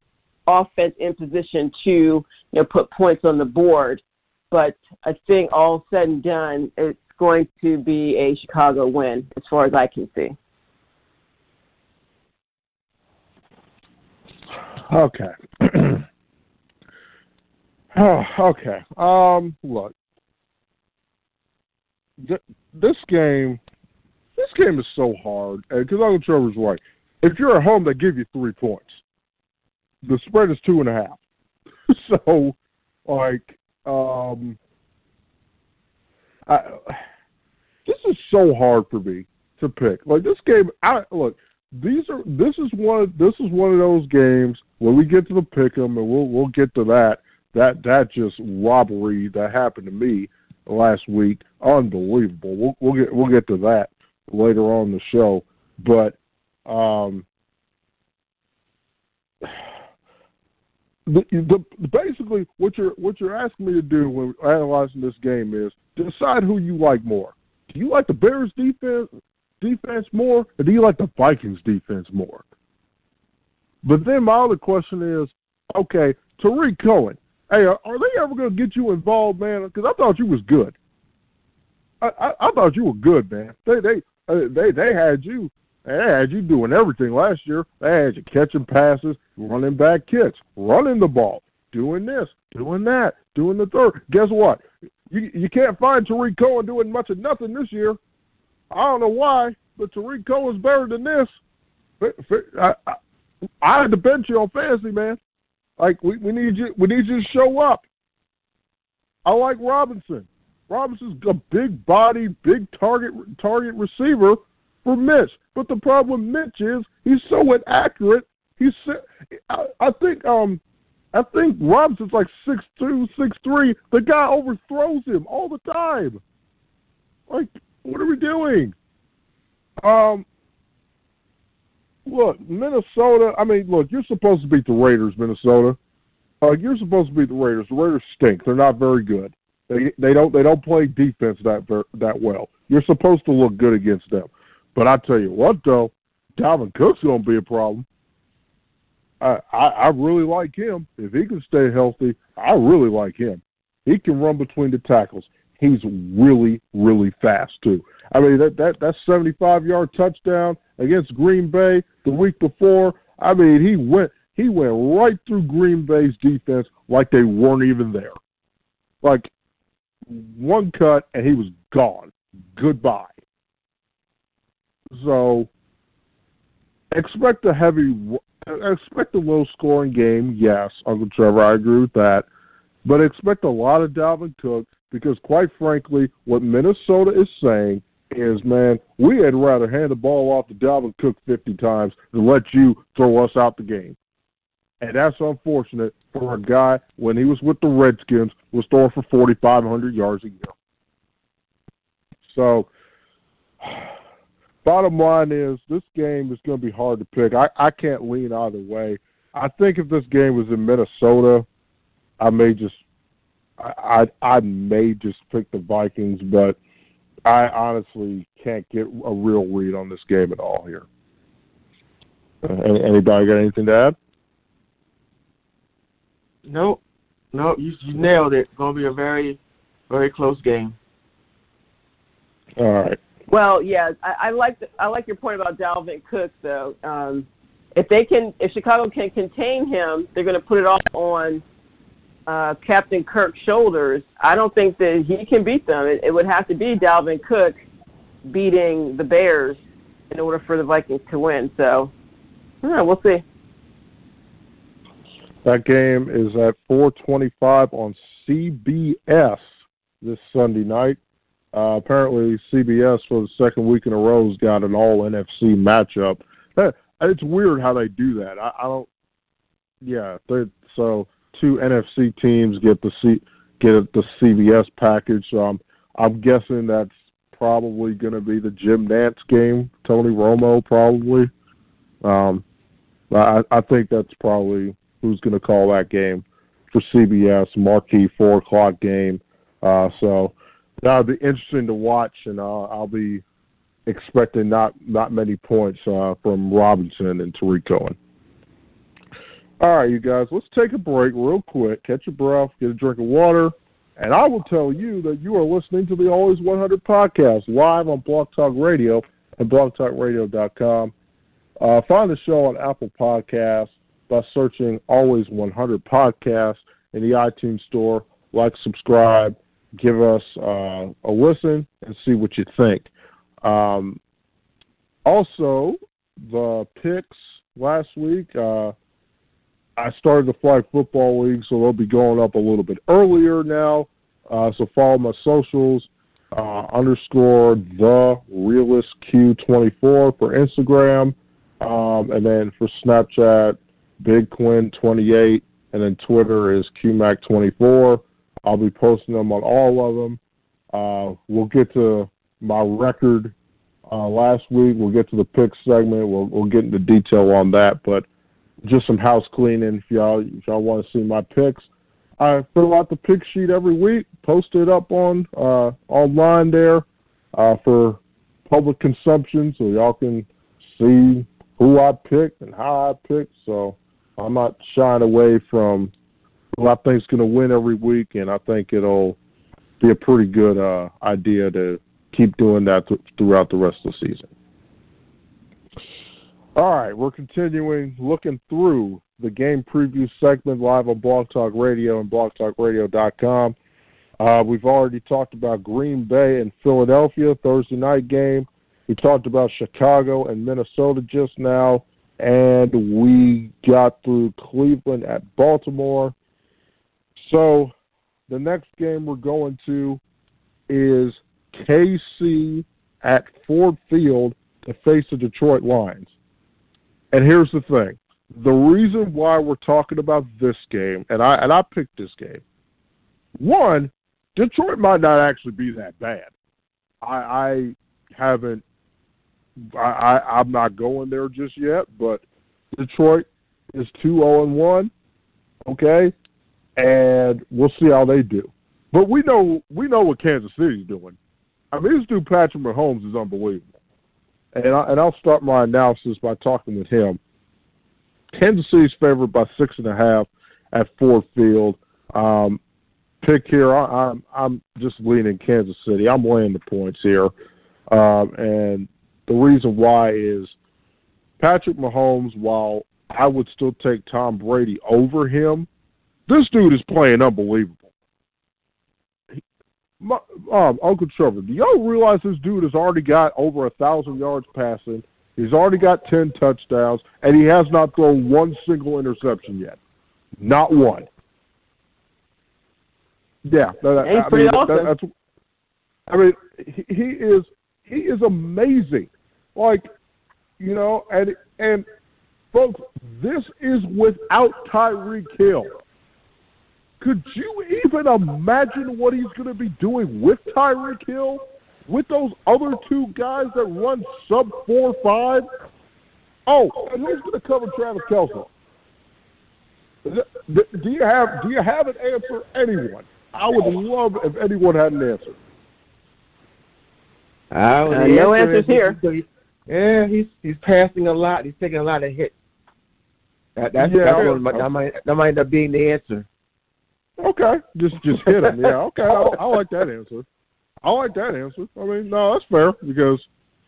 offense in position to, you know, put points on the board. But I think all said and done, it's going to be a Chicago win as far as I can see. Okay. oh, okay. Um, look, th- this game, this game is so hard because Uncle Trevor's right. If you're at home, they give you three points. The spread is two and a half. So, like, um, I, this is so hard for me to pick. Like this game, I look. These are this is one. Of, this is one of those games where we get to the pick 'em, and we'll we'll get to that. That that just robbery that happened to me last week, unbelievable. We'll we'll get we'll get to that later on in the show, but um. The, the, basically, what you're what you're asking me to do when analyzing this game is decide who you like more. Do you like the Bears' defense defense more, or do you like the Vikings' defense more? But then my other question is, okay, Tariq Cohen, hey, are, are they ever going to get you involved, man? Because I thought you was good. I, I, I thought you were good, man. They they they they had you. They had you doing everything last year. They had you catching passes, running back kicks, running the ball, doing this, doing that, doing the third. Guess what? You you can't find Tariq Cohen doing much of nothing this year. I don't know why, but Tariq Cohen's better than this. I, I, I had to bench you on fantasy, man. Like we, we need you we need you to show up. I like Robinson. Robinson's a big body, big target target receiver for Mitch. But the problem with Mitch is he's so inaccurate. He's I, I think um I think Robinson's like six two, six three. The guy overthrows him all the time. Like, what are we doing? Um, look, Minnesota, I mean, look, you're supposed to beat the Raiders, Minnesota. Uh, you're supposed to beat the Raiders. The Raiders stink. They're not very good. They they don't they don't play defense that that well. You're supposed to look good against them. But I tell you what, though, Dalvin Cook's going to be a problem. I, I I really like him. If he can stay healthy, I really like him. He can run between the tackles. He's really, really fast, too. I mean, that that that seventy-five-yard touchdown against Green Bay the week before, I mean, he went he went right through Green Bay's defense like they weren't even there. Like, one cut, and he was gone. Goodbye. So, expect a heavy expect a low-scoring game, yes, Uncle Trevor, I agree with that. But expect a lot of Dalvin Cook, because quite frankly, what Minnesota is saying is, man, we had rather hand the ball off to Dalvin Cook fifty times than let you throw us out the game. And that's unfortunate for a guy, when he was with the Redskins, was throwing for forty-five hundred yards a year. So, bottom line is, this game is going to be hard to pick. I, I can't lean either way. I think if this game was in Minnesota, I may just I, I I may just pick the Vikings, but I honestly can't get a real read on this game at all here. Uh, anybody got anything to add? Nope. No, you, you nailed it. It's going to be a very, very close game. All right. Well, yeah, I, I like the, I like your point about Dalvin Cook, though. Um, if they can, if Chicago can contain him, they're going to put it all on Uh, Captain Kirk's shoulders. I don't think that he can beat them. It, it would have to be Dalvin Cook beating the Bears in order for the Vikings to win. So, yeah, we'll see. That game is at four twenty-five on C B S this Sunday night. Uh, apparently, C B S for the second week in a row has got an all N F C matchup. That, it's weird how they do that. I, I don't. Yeah, they, so. Two N F C teams get the C, get the C B S package. So I'm, I'm guessing that's probably going to be the Jim Nantz game, Tony Romo probably. Um, I, I think that's probably who's going to call that game for C B S, marquee four o'clock game. Uh, so that'll be interesting to watch, and I'll, I'll be expecting not not many points uh, from Robinson and Tariq Cohen. All right, you guys, let's take a break real quick, catch your breath, get a drink of water, and I will tell you that you are listening to the Always one hundred Podcast live on Blog Talk Radio and blog talk radio dot com. Uh, find the show on Apple Podcasts by searching Always one hundred Podcast in the iTunes Store. Like, subscribe, give us uh, a listen, and see what you think. Um, also, the picks last week, uh, I started the Flag Football League, so they'll be going up a little bit earlier now. Uh, so follow my socials, uh, underscore the realist Q twenty-four for Instagram, um, and then for Snapchat, Big Quinn twenty-eight, and then Twitter is Q Mac twenty-four. I'll be posting them on all of them. Uh, we'll get to my record uh, last week. We'll get to the pick segment. We'll, we'll get into detail on that, but just some house cleaning if y'all, if y'all want to see my picks. I fill out the pick sheet every week, post it up on uh, online there uh, for public consumption so y'all can see who I picked and how I picked. So I'm not shying away from who I think is going to win every week, and I think it'll be a pretty good uh, idea to keep doing that th- throughout the rest of the season. All right, we're continuing looking through the game preview segment live on Blog Talk Radio and blog talk radio dot com. Uh, we've already talked about Green Bay and Philadelphia, Thursday night game. We talked about Chicago and Minnesota just now, and we got through Cleveland at Baltimore. So the next game we're going to is K C at Ford Field to face the Detroit Lions. And here's the thing. The reason why we're talking about this game, and I and I picked this game, one, Detroit might not actually be that bad. I, I haven't I, I, I'm not going there just yet, but Detroit is two oh and one, okay? And we'll see how they do. But we know we know what Kansas City's doing. I mean, this dude Patrick Mahomes is unbelievable. And, I, and I'll start my analysis by talking with him. Kansas City's favored by six and a half at Ford Field. Um, pick here, I, I'm I'm just leaning Kansas City. I'm laying the points here, um, and the reason why is Patrick Mahomes. While I would still take Tom Brady over him, this dude is playing unbelievable. He, my, um, Uncle Trevor, do y'all realize this dude has already got over a thousand yards passing? He's already got ten touchdowns, and he has not thrown one single interception yet. Not one. Yeah. That, that, I, pretty mean, awesome. that, that's, I mean, he, he is he is amazing. Like, you know, and, and folks, this is without Tyreek Hill. Could you even imagine what he's going to be doing with Tyreek Hill? With those other two guys that run sub four five, oh, and who's going to cover Travis Kelce? Do you have do you have an answer? Anyone? I would love if anyone had an answer. I would uh, answer no answers here. He's, yeah, he's he's passing a lot. He's taking a lot of hits. That that's, yeah, that's what, that might that might end up being the answer. Okay, just just hit him. Yeah, okay, I, I like that answer. I like that answer. I mean, no, that's fair because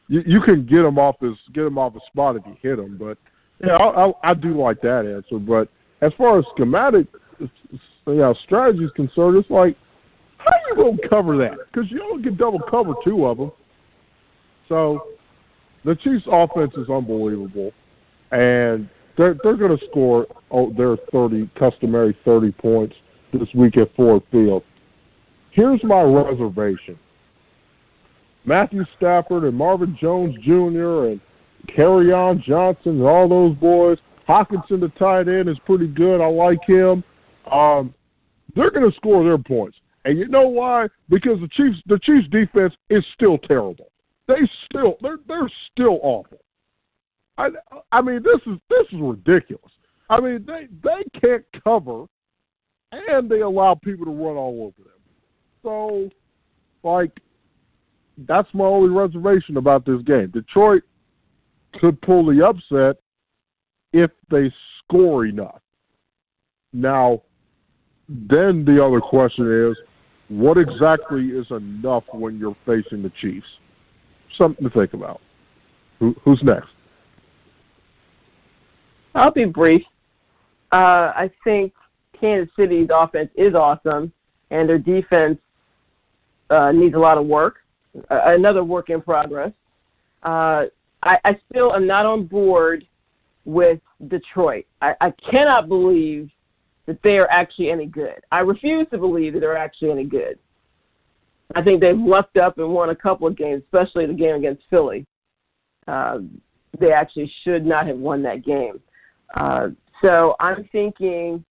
you, you can get him off his get him off the spot if you hit him. But yeah, I, I, I do like that answer. But as far as schematic, you know, strategy is concerned, it's like how are you gonna cover that? Because you only can double cover two of them. So the Chiefs' offense is unbelievable, and they're they're gonna score oh, their thirty customary thirty points this week at Ford Field. Here's my reservation. Matthew Stafford and Marvin Jones Junior and Kerryon Johnson and all those boys. Hockenson, the tight end, is pretty good. I like him. Um, they're going to score their points. And you know why? Because the Chiefs the Chiefs defense is still terrible. They still they're they're still awful. I I mean this is this is ridiculous. I mean they they can't cover and they allow people to run all over them. So, like, that's my only reservation about this game. Detroit could pull the upset if they score enough. Now, then the other question is, what exactly is enough when you're facing the Chiefs? Something to think about. Who, who's next? I'll be brief. Uh, I think Kansas City's offense is awesome, and their defense Uh, needs a lot of work, uh, another work in progress. Uh, I, I still am not on board with Detroit. I, I cannot believe that they are actually any good. I refuse to believe that they're actually any good. I think they've lucked up and won a couple of games, especially the game against Philly. Uh, they actually should not have won that game. Uh, so I'm thinking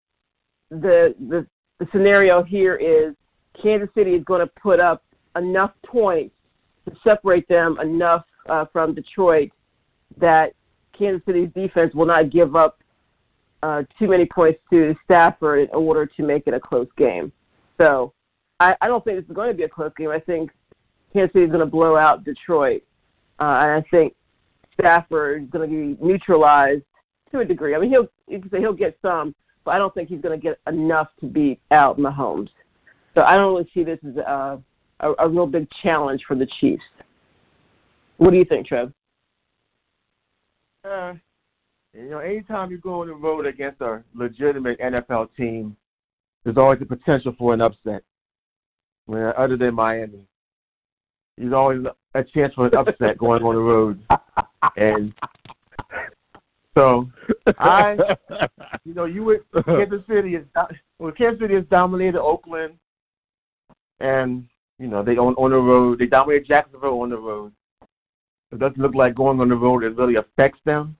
the, the the scenario here is Kansas City is going to put up enough points to separate them enough uh, from Detroit that Kansas City's defense will not give up uh, too many points to Stafford in order to make it a close game. So I, I don't think this is going to be a close game. I think Kansas City is going to blow out Detroit. Uh, and I think Stafford is going to be neutralized to a degree. I mean, he'll he'll get some, but I don't think he's going to get enough to beat out Mahomes. So I don't really see this as a, a, a real big challenge for the Chiefs. What do you think, Trev? Uh, you know, anytime you go on the road against a legitimate N F L team, there's always the potential for an upset. Well, other than Miami, there's always a chance for an upset going on the road. And so I, you know, you would Kansas City is well, Kansas City has dominated Oakland. And You know, they on, on the road. They dominated Jacksonville on the road. It doesn't look like going on the road it really affects them.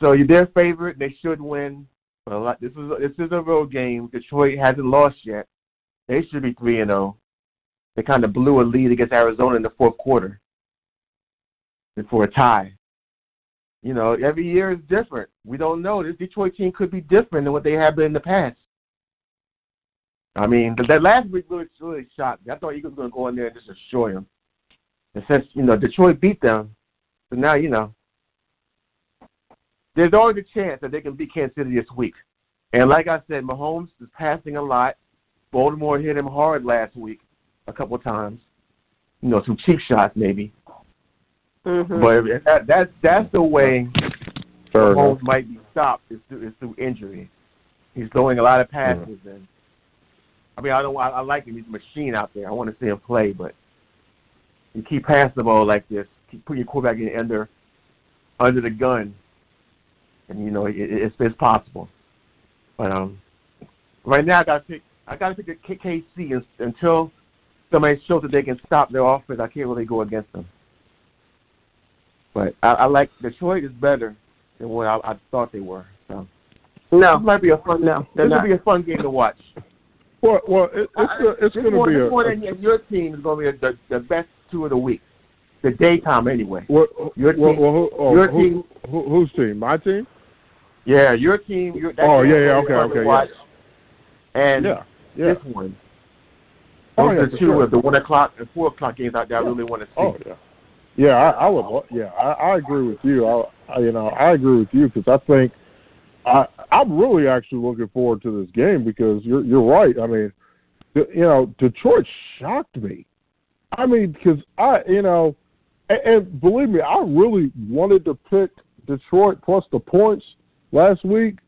So you're their favorite. They should win. But a lot, this is a, this is a road game. Detroit hasn't lost yet. They should be three and zero. They kind of blew a lead against Arizona in the fourth quarter before a tie. You know, every year is different. We don't know. This Detroit team could be different than what they have been in the past. I mean, that last week really, really shocked me. I thought Eagles were going to go in there and just destroy them. And since, you know, Detroit beat them, so now, you know, there's always a chance that they can beat Kansas City this week. And like I said, Mahomes is passing a lot. Baltimore hit him hard last week a couple of times. You know, some cheap shots maybe. Mm-hmm. But that, that, that's the way sure. Mahomes might be stopped is through, is through injury. He's throwing a lot of passes. Mm-hmm. And I mean, I don't. I, I like him. He's a machine out there. I want to see him play, but you keep passing the ball like this, keep putting your quarterback in under, under the gun, and you know it, it's, it's possible. But um, right now I got to pick. I got to pick a K C until somebody shows that they can stop their offense. I can't really go against them. But I, I like Detroit is better than what I, I thought they were. So no, this might be a fun. No, this will be a fun game to watch. Well, well, it, it's uh, it's going to be a. More than your team is going to be a, the, the best two of the week, the daytime anyway. What, your team, well, well, who, oh, your who, team. Who, whose team? My team. Yeah, your team. Your, oh yeah, yeah, okay, okay, yeah. And yeah, yeah. This one. Oh, yeah, the two sure. of the one o'clock and four o'clock games out there. Yeah. I really want to see. Oh yeah. Yeah, I, I would. Yeah, I, I agree with you. I, I, you know, I agree with you because I think I, I'm really actually looking forward to this game because you're you're right. I mean, you know, Detroit shocked me. I mean, because I, you know, and, and believe me, I really wanted to pick Detroit plus the points last week,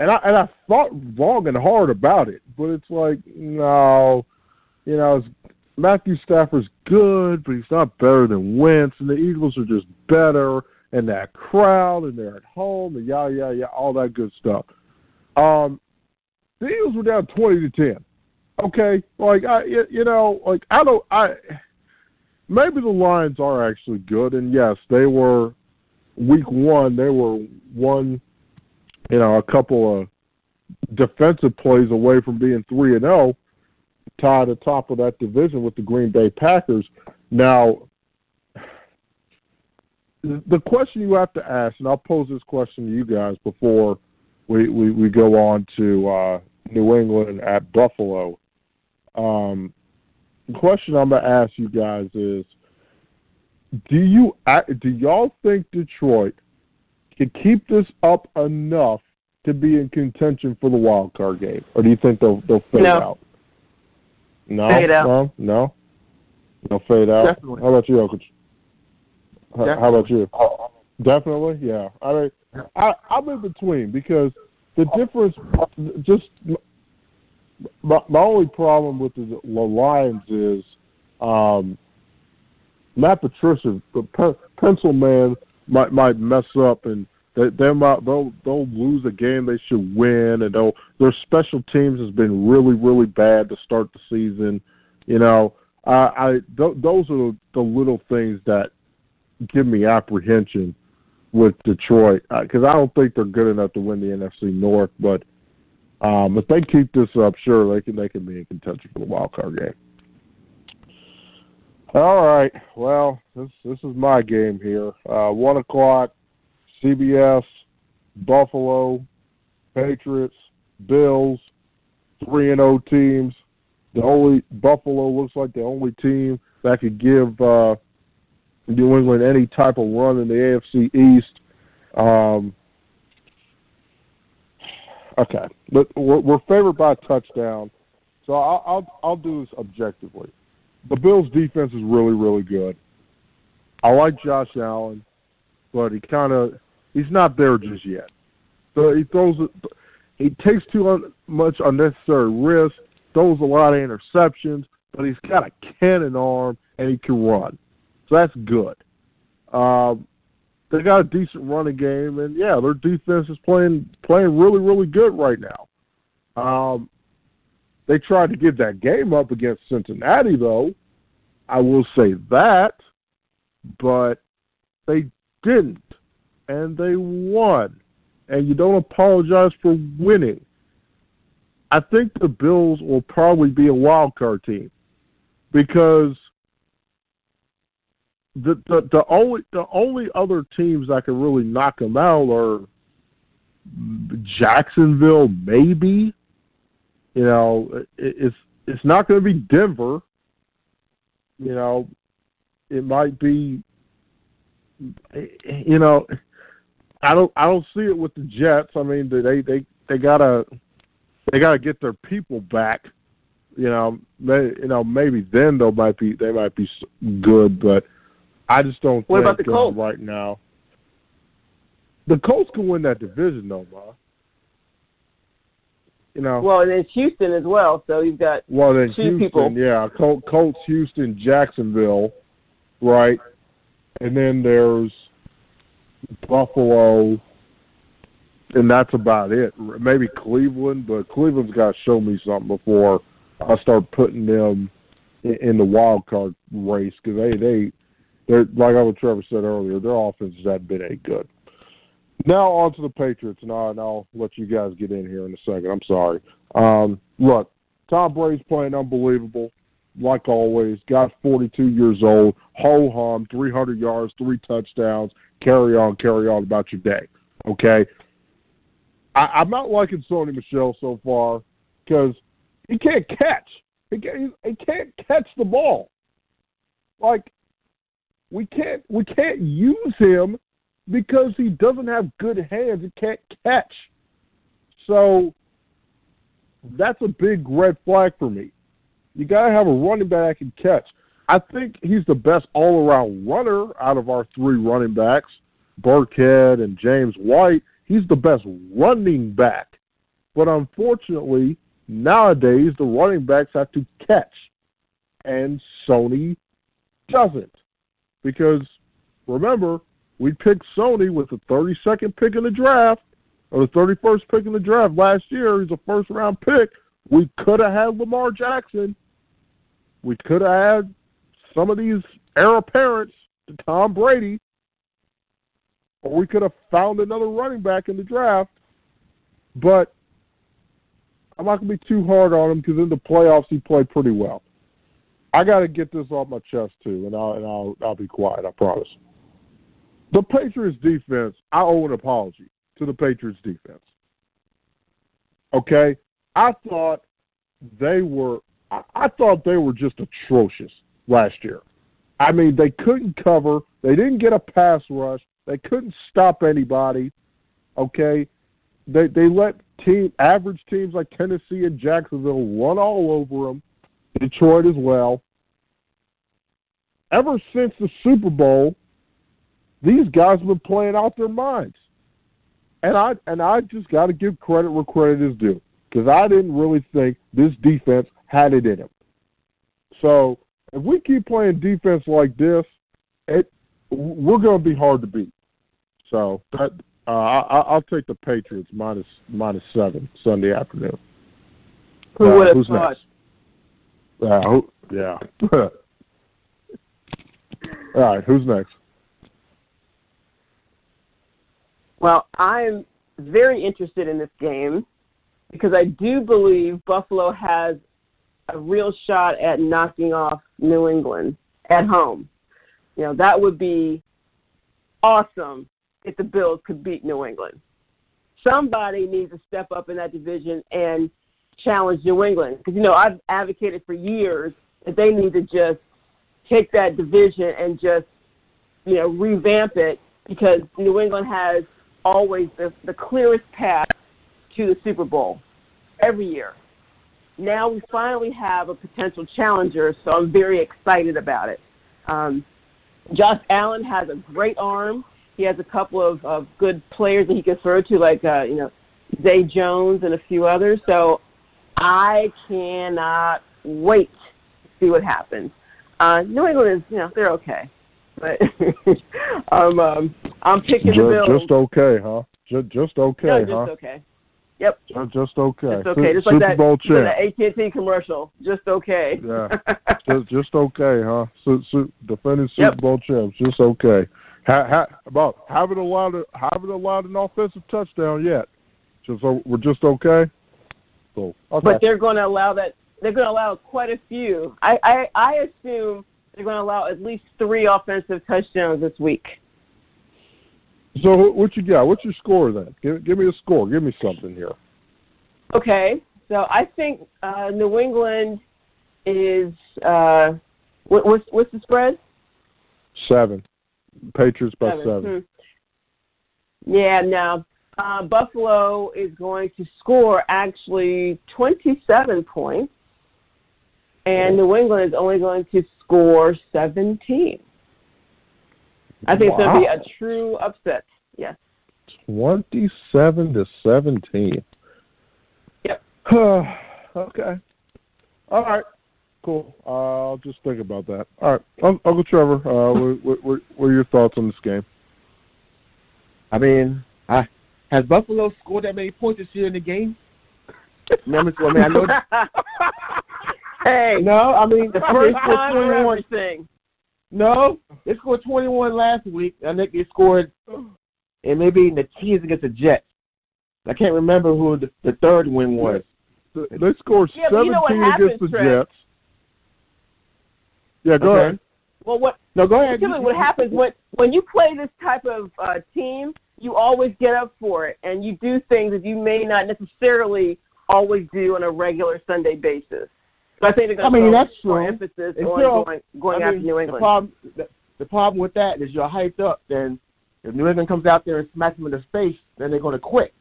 and I and I thought long and hard about it, but it's like no, you know. It's, Matthew Stafford's good, but he's not better than Wentz, and the Eagles are just better, and that crowd, and they're at home, and yada, yada, yada, all that good stuff. Um, the Eagles were down twenty to ten. Okay? Like, I, you know, like, I don't, I, maybe the Lions are actually good, and yes, they were, week one, they were one, you know, a couple of defensive plays away from being three and oh. Tied at the top of that division with the Green Bay Packers. Now, the question you have to ask, and I'll pose this question to you guys before we, we, we go on to uh, New England at Buffalo. Um, the question I'm going to ask you guys is, do you do y'all think Detroit can keep this up enough to be in contention for the wild card game, or do you think they'll they'll fade no. out? No, fade out. no, no, no, fade out. Definitely. How about you, Uncle? How, how about you? Oh, definitely, yeah. I mean, I, I'm in between because the difference, just my, my only problem with the Lions is um, Matt Patricia, the pe- pencil man, might might mess up and they they might they'll they'll lose a game they should win, and they'll. Their special teams has been really, really bad to start the season. You know, I, I th- those are the little things that give me apprehension with Detroit because I, I don't think they're good enough to win the N F C North. But um, if they keep this up, sure they can they can be in contention for the wild card game. All right, well this this is my game here. Uh, One o'clock, C B S, Buffalo, Patriots. Bills, three and O teams. The only Buffalo looks like the only team that could give uh, New England any type of run in the A F C East. Um, okay, but we're, we're favored by a touchdown, so I'll, I'll I'll do this objectively. The Bills' defense is really really good. I like Josh Allen, but he kind of he's not there just yet. So he throws it. He takes too much unnecessary risk, throws a lot of interceptions, but he's got a cannon arm and he can run. So that's good. Um, they got a decent running game, and yeah, their defense is playing playing really, really good right now. Um, They tried to get that game up against Cincinnati, though. I will say that. But they didn't. And they won. And you don't apologize for winning. I think the Bills will probably be a wild card team because the the, the only the only other teams that can really knock them out are Jacksonville, maybe. You know, it, it's it's not going to be Denver. You know, it might be. You know, I don't I don't see it with the Jets. I mean, they they they gotta. They got to get their people back, you know. They, you know, maybe then they might be they might be good, but I just don't. What think about the Colts right now? The Colts can win that division, though, Ma. You know. Well, and it's Houston as well, so you've got well, then two Houston, people. Yeah, Col- Colts, Houston, Jacksonville, right, and then there's Buffalo. And that's about it. Maybe Cleveland, but Cleveland's got to show me something before I start putting them in the wild card race because they they they're like what Trevor said earlier. Their offense hasn't been any good. Now on to the Patriots, and I'll, and I'll let you guys get in here in a second. I'm sorry. Um, look, Tom Brady's playing unbelievable, like always. Got forty-two years old, ho hum, three hundred yards, three touchdowns. Carry on, carry on about your day. Okay. I, I'm not liking Sony Michel so far because he can't catch. He can't, he can't catch the ball. Like we can't we can't use him because he doesn't have good hands and can't catch. So that's a big red flag for me. You gotta have a running back that can catch. I think he's the best all-around runner out of our three running backs, Burkhead and James White. He's the best running back. But unfortunately, nowadays, the running backs have to catch. And Sony doesn't. Because, remember, we picked Sony with the thirty-second pick in the draft, or the thirty-first pick in the draft last year. He's a first-round pick. We could have had Lamar Jackson. We could have had some of these heir apparents to Tom Brady. Or we could have found another running back in the draft, but I'm not going to be too hard on him because in the playoffs he played pretty well. I got to get this off my chest too, and I'll and I'll, I'll be quiet. I promise. The Patriots defense, I owe an apology to the Patriots defense. Okay, I thought they were I thought they were just atrocious last year. I mean, they couldn't cover. They didn't get a pass rush. They couldn't stop anybody, okay? They they let team average teams like Tennessee and Jacksonville run all over them, Detroit as well. Ever since the Super Bowl, these guys have been playing out their minds. And I and I just got to give credit where credit is due because I didn't really think this defense had it in them. So if we keep playing defense like this, it we're going to be hard to beat. So that, uh, I, I'll take the Patriots minus minus seven Sunday afternoon. Who would have thought? Uh, who, yeah. All right, who's next? Well, I'm very interested in this game because I do believe Buffalo has a real shot at knocking off New England at home. You know, that would be awesome if the Bills could beat New England. Somebody needs to step up in that division and challenge New England. Because, you know, I've advocated for years that they need to just take that division and just, you know, revamp it because New England has always the, the clearest path to the Super Bowl every year. Now we finally have a potential challenger, so I'm very excited about it. Um, Josh Allen has a great arm. He has a couple of, of good players that he can throw to, like, uh, you know, Zay Jones and a few others. So I cannot wait to see what happens. Uh, New England is, you know, they're okay. But I'm, um, I'm picking just, the Bills. Just okay, huh? Just, just okay, no, just huh? Just okay. Yep. Or just okay. Just okay. Just Super like that, Bowl chant. That A T and T commercial. Just okay. Yeah. just, just okay, huh? Su- su- defending Super yep. Bowl champs. Just okay. Ha- ha- about haven't allowed a, haven't allowed an offensive touchdown yet. Just so we're just okay. So. Okay. But they're going to allow that. They're going to allow quite a few. I, I, I assume they're going to allow at least three offensive touchdowns this week. So what you got? What's your score then? Give, give me a score. Give me something here. Okay. So I think uh, New England is uh, what, what's what's the spread? Seven. Patriots by seven. seven. Hmm. Yeah. No. Uh, Buffalo is going to score actually twenty-seven points, and New England is only going to score seventeen. I think wow. it's going to be a true upset. Yes. Twenty-seven to seventeen. Yep. Okay. All right. Cool. Uh, I'll just think about that. All right, um, Uncle Trevor, uh, what, what, what are your thoughts on this game? I mean, I, has Buffalo scored that many points this year in the game? No, I mean, I know. Hey, no, I mean the first twenty-one thing. No, they scored twenty-one last week. I think they scored, and maybe in the teens against the Jets. I can't remember who the, the third win was. They scored yeah, seventeen you know happens, against the Trent. Jets. Yeah, go okay. ahead. Well, what? No, go ahead. You, what happens when when you play this type of uh, team? You always get up for it, and you do things that you may not necessarily always do on a regular Sunday basis. So I think they're going to I mean, that's true. Emphasis it's on still, going, going I after mean, New England. The problem, the, the problem with that is you're hyped up. Then if New England comes out there and smacks them in the face, then they're going to quit.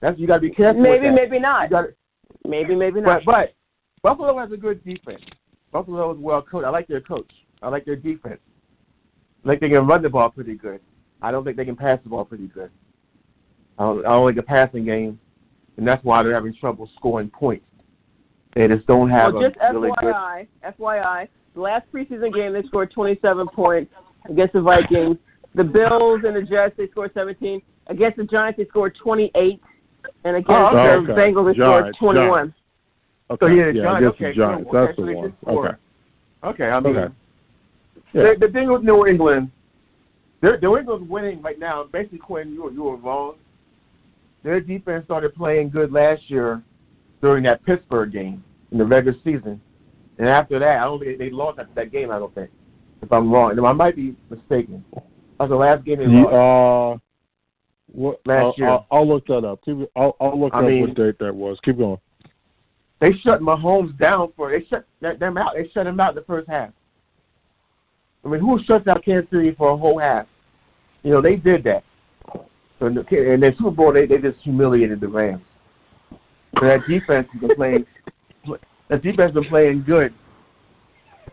That's you got to be careful. Maybe, with that. maybe not. Gotta, maybe, maybe not. But, but Buffalo has a good defense. Buffalo is well coached. I like their coach. I like their defense. I think they can run the ball pretty good. I don't think they can pass the ball pretty good. I don't, I don't like the passing game, and that's why they're having trouble scoring points. They just don't have well, just a really F Y I, good... F Y I, the last preseason game they scored twenty-seven points against the Vikings. The Bills and the Jets, they scored seventeen. Against the Giants, they scored twenty-eight. And against oh, okay. the Bengals, they Giants, scored twenty-one. Giants. Okay, so, yeah, the yeah, Giants, against okay, the Giants. That's okay, the one. Okay. Okay, I mean, okay. Yeah. The, the thing with New England... They're, New England's winning right now. Basically, Quinn, you were, you were wrong. Their defense started playing good last year during that Pittsburgh game in the regular season. And after that, I don't think they lost after that game, I don't think, if I'm wrong. I might be mistaken. That was the last game they the, lost. Uh, what, last uh, year. I'll, I'll look that up. Keep, I'll, I'll look I up mean, what date that was. Keep going. They shut Mahomes down for – they shut them out. They shut him out in the first half. I mean, who shuts out Kansas City for a whole half? You know, they did that. And the Super Bowl, they, they just humiliated the Rams. So that defense has been playing. That defense has been playing good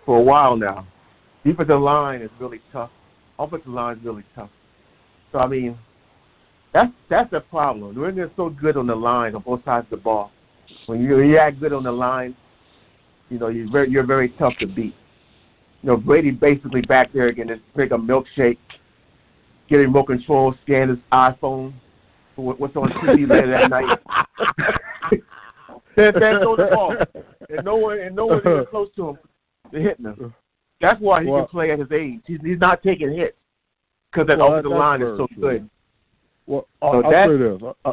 for a while now. Defensive line is really tough. Offensive line is really tough. So I mean, that's that's the problem. New England is so good on the line on both sides of the ball. When you react good on the line, you know you're very, you're very tough to beat. You know, Brady basically back there again to drink a milkshake, get a remote control, scan his iPhone, what's on T V later that night. That's on the ball. And no one and no one even close to him to hitting him. That's why he well, can play at his age. He's, he's not taking hits because that well, offensive line is so true. Good. Well, I'll, so I'll say this. I,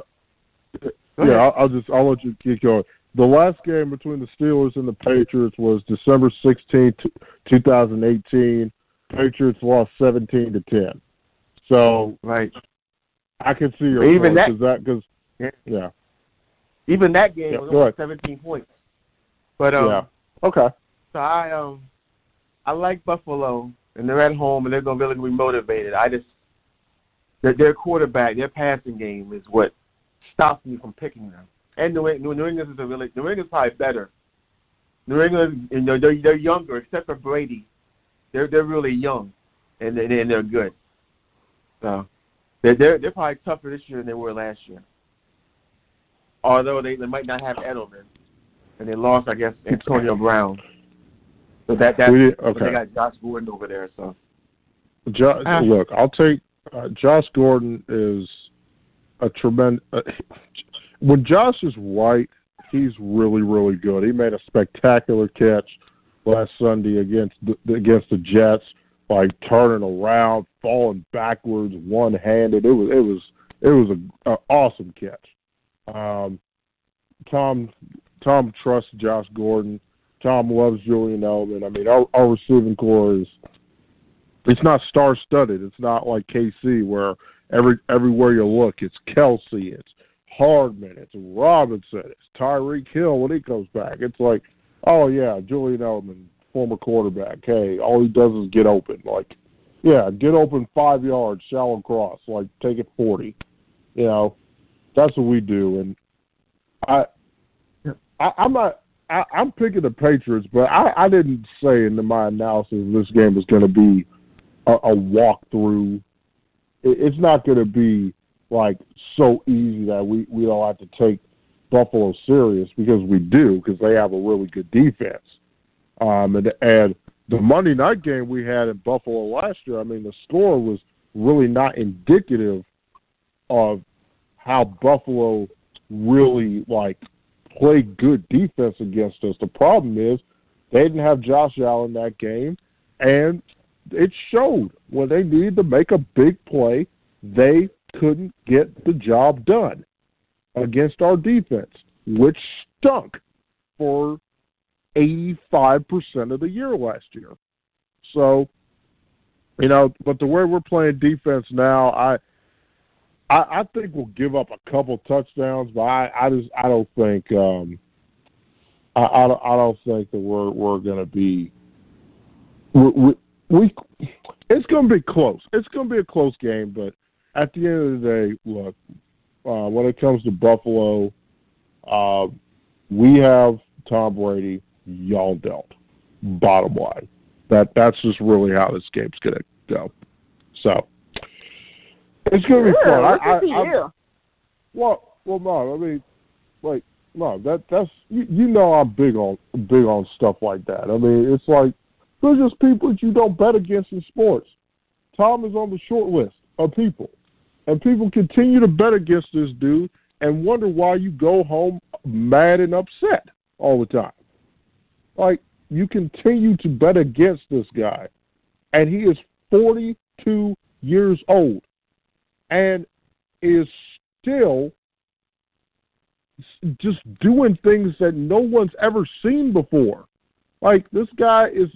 I, yeah, I'll, I'll just I'll let you keep going. The last game between the Steelers and the Patriots was December sixteenth, two thousand eighteen. Patriots lost seventeen to ten. So, right, I can see your even that, that cause, yeah. yeah. Even that game yeah, was only seventeen points. But um, yeah. okay. So I um, I like Buffalo, and they're at home, and they're gonna really be motivated. I just their their quarterback, their passing game is what stops me from picking them. And New England, New England is a really New England's probably better. New England, you know, they're they're younger, except for Brady. They're they're really young, and and, and they're good. So they're, they're they're probably tougher this year than they were last year. Although they, they might not have Edelman, and they lost, I guess, Antonio Brown. So that that okay. so they got Josh Gordon over there. So Josh, ah. look, I'll take uh, Josh Gordon is a tremendous. Uh, when Josh is right, he's really, really good. He made a spectacular catch last Sunday against the, against the Jets by turning around, falling backwards, one-handed. It was it was it was an awesome catch. Um, Tom Tom trusts Josh Gordon. Tom loves Julian Edelman. I mean, our, our receiving corps is it's not star-studded. It's not like K C where every everywhere you look, it's Kelsey, it's Hardman, it's Robinson, it's Tyreek Hill when he comes back. It's like, oh, yeah, Julian Edelman, former quarterback. Hey, all he does is get open. Like, yeah, get open five yards, shallow cross. Like, take it forty. You know, that's what we do. And I, I I'm not I, I'm picking the Patriots, but I, I didn't say in my analysis this game was going to be a, a walkthrough. It, it's not going to be like so easy that we, we don't have to take Buffalo serious, because we do, because they have a really good defense. Um, and, and the Monday night game we had in Buffalo last year, I mean, the score was really not indicative of how Buffalo really, like, played good defense against us. The problem is they didn't have Josh Allen that game, and it showed. When they needed to make a big play, they couldn't get the job done against our defense, which stunk for eighty-five percent of the year last year. So, you know, but the way we're playing defense now, I I, I think we'll give up a couple touchdowns, but I, I just I don't think um, I, I don't I don't think that we're we're going to be we, we, we it's going to be close. It's going to be a close game, but at the end of the day, look, uh, when it comes to Buffalo, uh, we have Tom Brady. Y'all don't. Bottom line, that that's just really how this game's going to go. So. It's going to be fun. I, I, I, well, well, no, I mean, like, no, that that's you, you know I'm big on big on stuff like that. I mean, it's like there's just people that you don't bet against in sports. Tom is on the short list of people, and people continue to bet against this dude and wonder why you go home mad and upset all the time. Like, you continue to bet against this guy, and he is forty-two years old. And is still just doing things that no one's ever seen before. Like, this guy is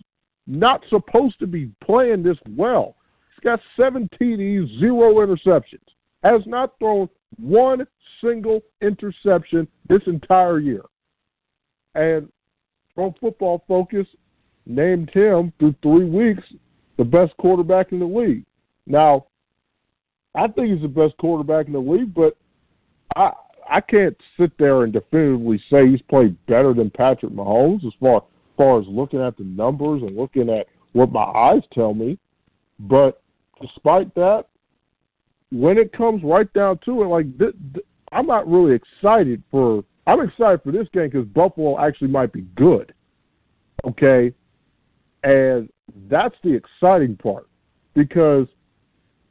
not supposed to be playing this well. He's got seven T Ds, zero interceptions. Has not thrown one single interception this entire year. And Pro Football Focus named him, through three weeks, the best quarterback in the league. Now, I think he's the best quarterback in the league, but I I can't sit there and definitively say he's played better than Patrick Mahomes as far, as far as looking at the numbers and looking at what my eyes tell me. But despite that, when it comes right down to it, like th- th- I'm not really excited for – I'm excited for this game because Buffalo actually might be good, okay? And that's the exciting part, because –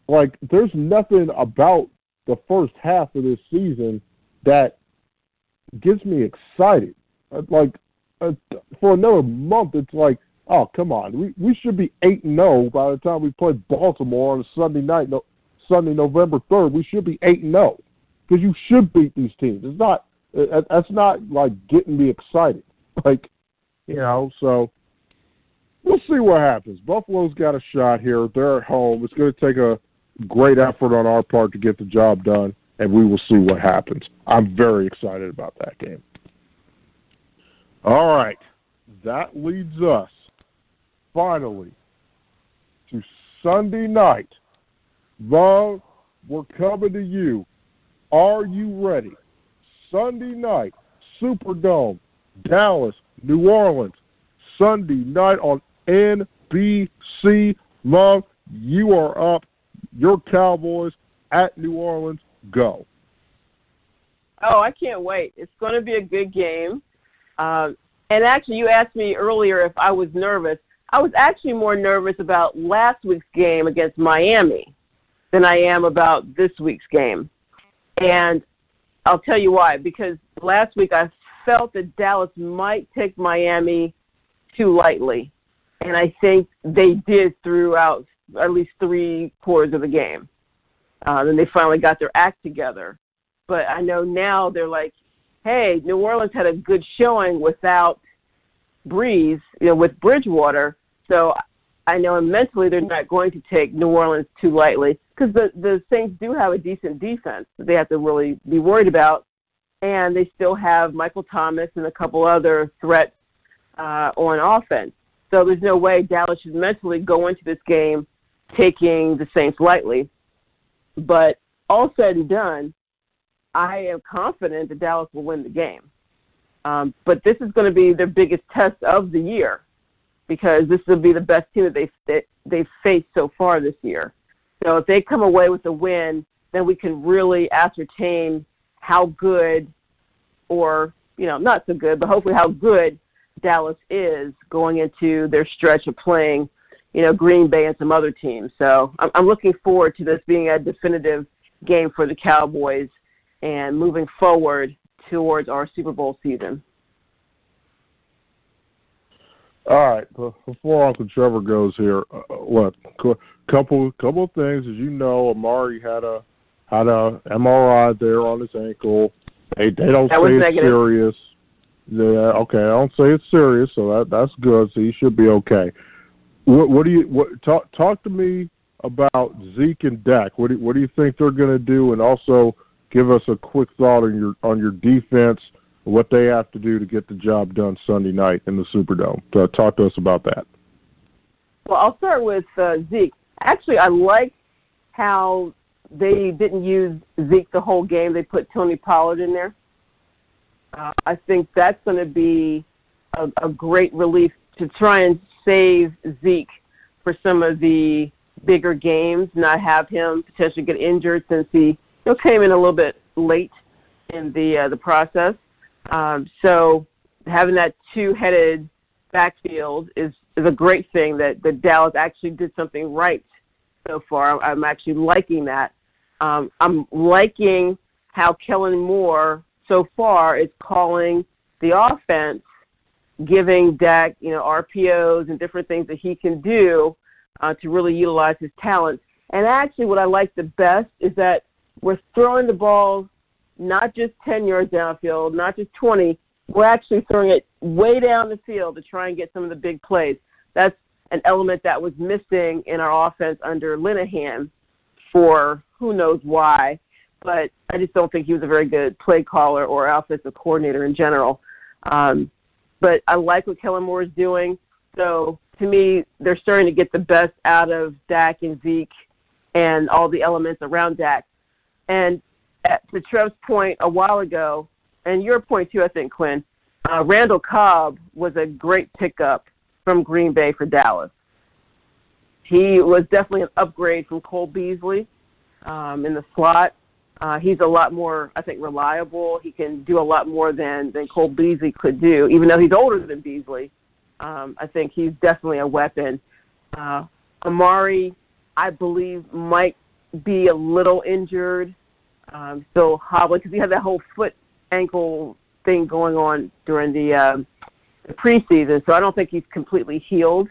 like, there's nothing about the first half of this season that gets me excited. Like, uh, for another month, it's like, oh, come on. We we should be eight and oh by the time we play Baltimore on a Sunday night, no, Sunday, November third. We should be eight and oh because you should beat these teams. It's not uh, – that's not, like, getting me excited. Like, you know, so we'll see what happens. Buffalo's got a shot here. They're at home. It's going to take a – great effort on our part to get the job done, and we will see what happens. I'm very excited about that game. All right. That leads us, finally, to Sunday night. Love, we're coming to you. Are you ready? Sunday night, Superdome, Dallas, New Orleans. Sunday night on N B C. Love, you are up. Your Cowboys at New Orleans, go. Oh, I can't wait. It's going to be a good game. Um, and actually, you asked me earlier if I was nervous. I was actually more nervous about last week's game against Miami than I am about this week's game. And I'll tell you why. Because last week I felt that Dallas might take Miami too lightly, and I think they did throughout at least three quarters of the game. Uh, then they finally got their act together. But I know now they're like, hey, New Orleans had a good showing without Breeze, you know, with Bridgewater. So I know mentally they're not going to take New Orleans too lightly, because the, the Saints do have a decent defense that they have to really be worried about. And they still have Michael Thomas and a couple other threats uh, on offense. So there's no way Dallas should mentally go into this game taking the Saints lightly. But all said and done, I am confident that Dallas will win the game. Um, but this is going to be their biggest test of the year, because this will be the best team that they've, that they've faced so far this year. So if they come away with a win, then we can really ascertain how good, or, you know, not so good, but hopefully how good Dallas is going into their stretch of playing, you know, Green Bay and some other teams. So I'm, I'm looking forward to this being a definitive game for the Cowboys and moving forward towards our Super Bowl season. All right. Before Uncle Trevor goes here, uh, what couple couple of things? As you know, Amari had a had a M R I there on his ankle. They they don't say it's serious. Yeah. Okay. I don't say it's serious, so that that's good. So he should be okay. What, what do you what, talk talk to me about Zeke and Dak? What do what do you think they're going to do? And also, give us a quick thought on your on your defense, what they have to do to get the job done Sunday night in the Superdome. So talk to us about that. Well, I'll start with uh, Zeke. Actually, I like how they didn't use Zeke the whole game. They put Tony Pollard in there. Uh, I think that's going to be a, a great relief to try and save Zeke for some of the bigger games, not have him potentially get injured, since he you know, came in a little bit late in the uh, the process. Um, so having that two-headed backfield is, is a great thing that, that Dallas actually did something right so far. I'm actually liking that. Um, I'm liking how Kellen Moore so far is calling the offense, giving Dak, you know, R P Os and different things that he can do uh, to really utilize his talents. And actually what I like the best is that we're throwing the ball not just ten yards downfield, not just twenty. We're actually throwing it way down the field to try and get some of the big plays. That's an element that was missing in our offense under Linehan for who knows why, but I just don't think he was a very good play caller or offensive coordinator in general. Um, but I like what Kellen Moore is doing. So to me, they're starting to get the best out of Dak and Zeke and all the elements around Dak. And to Trev's point a while ago, and your point too, I think, Quinn, uh, Randall Cobb was a great pickup from Green Bay for Dallas. He was definitely an upgrade from Cole Beasley um, in the slot. Uh, he's a lot more, I think, reliable. He can do a lot more than, than Cole Beasley could do, even though he's older than Beasley. Um, I think he's definitely a weapon. Uh, Amari, I believe, might be a little injured. Um, still hobbling, because he had that whole foot ankle thing going on during the, uh, the preseason. So I don't think he's completely healed.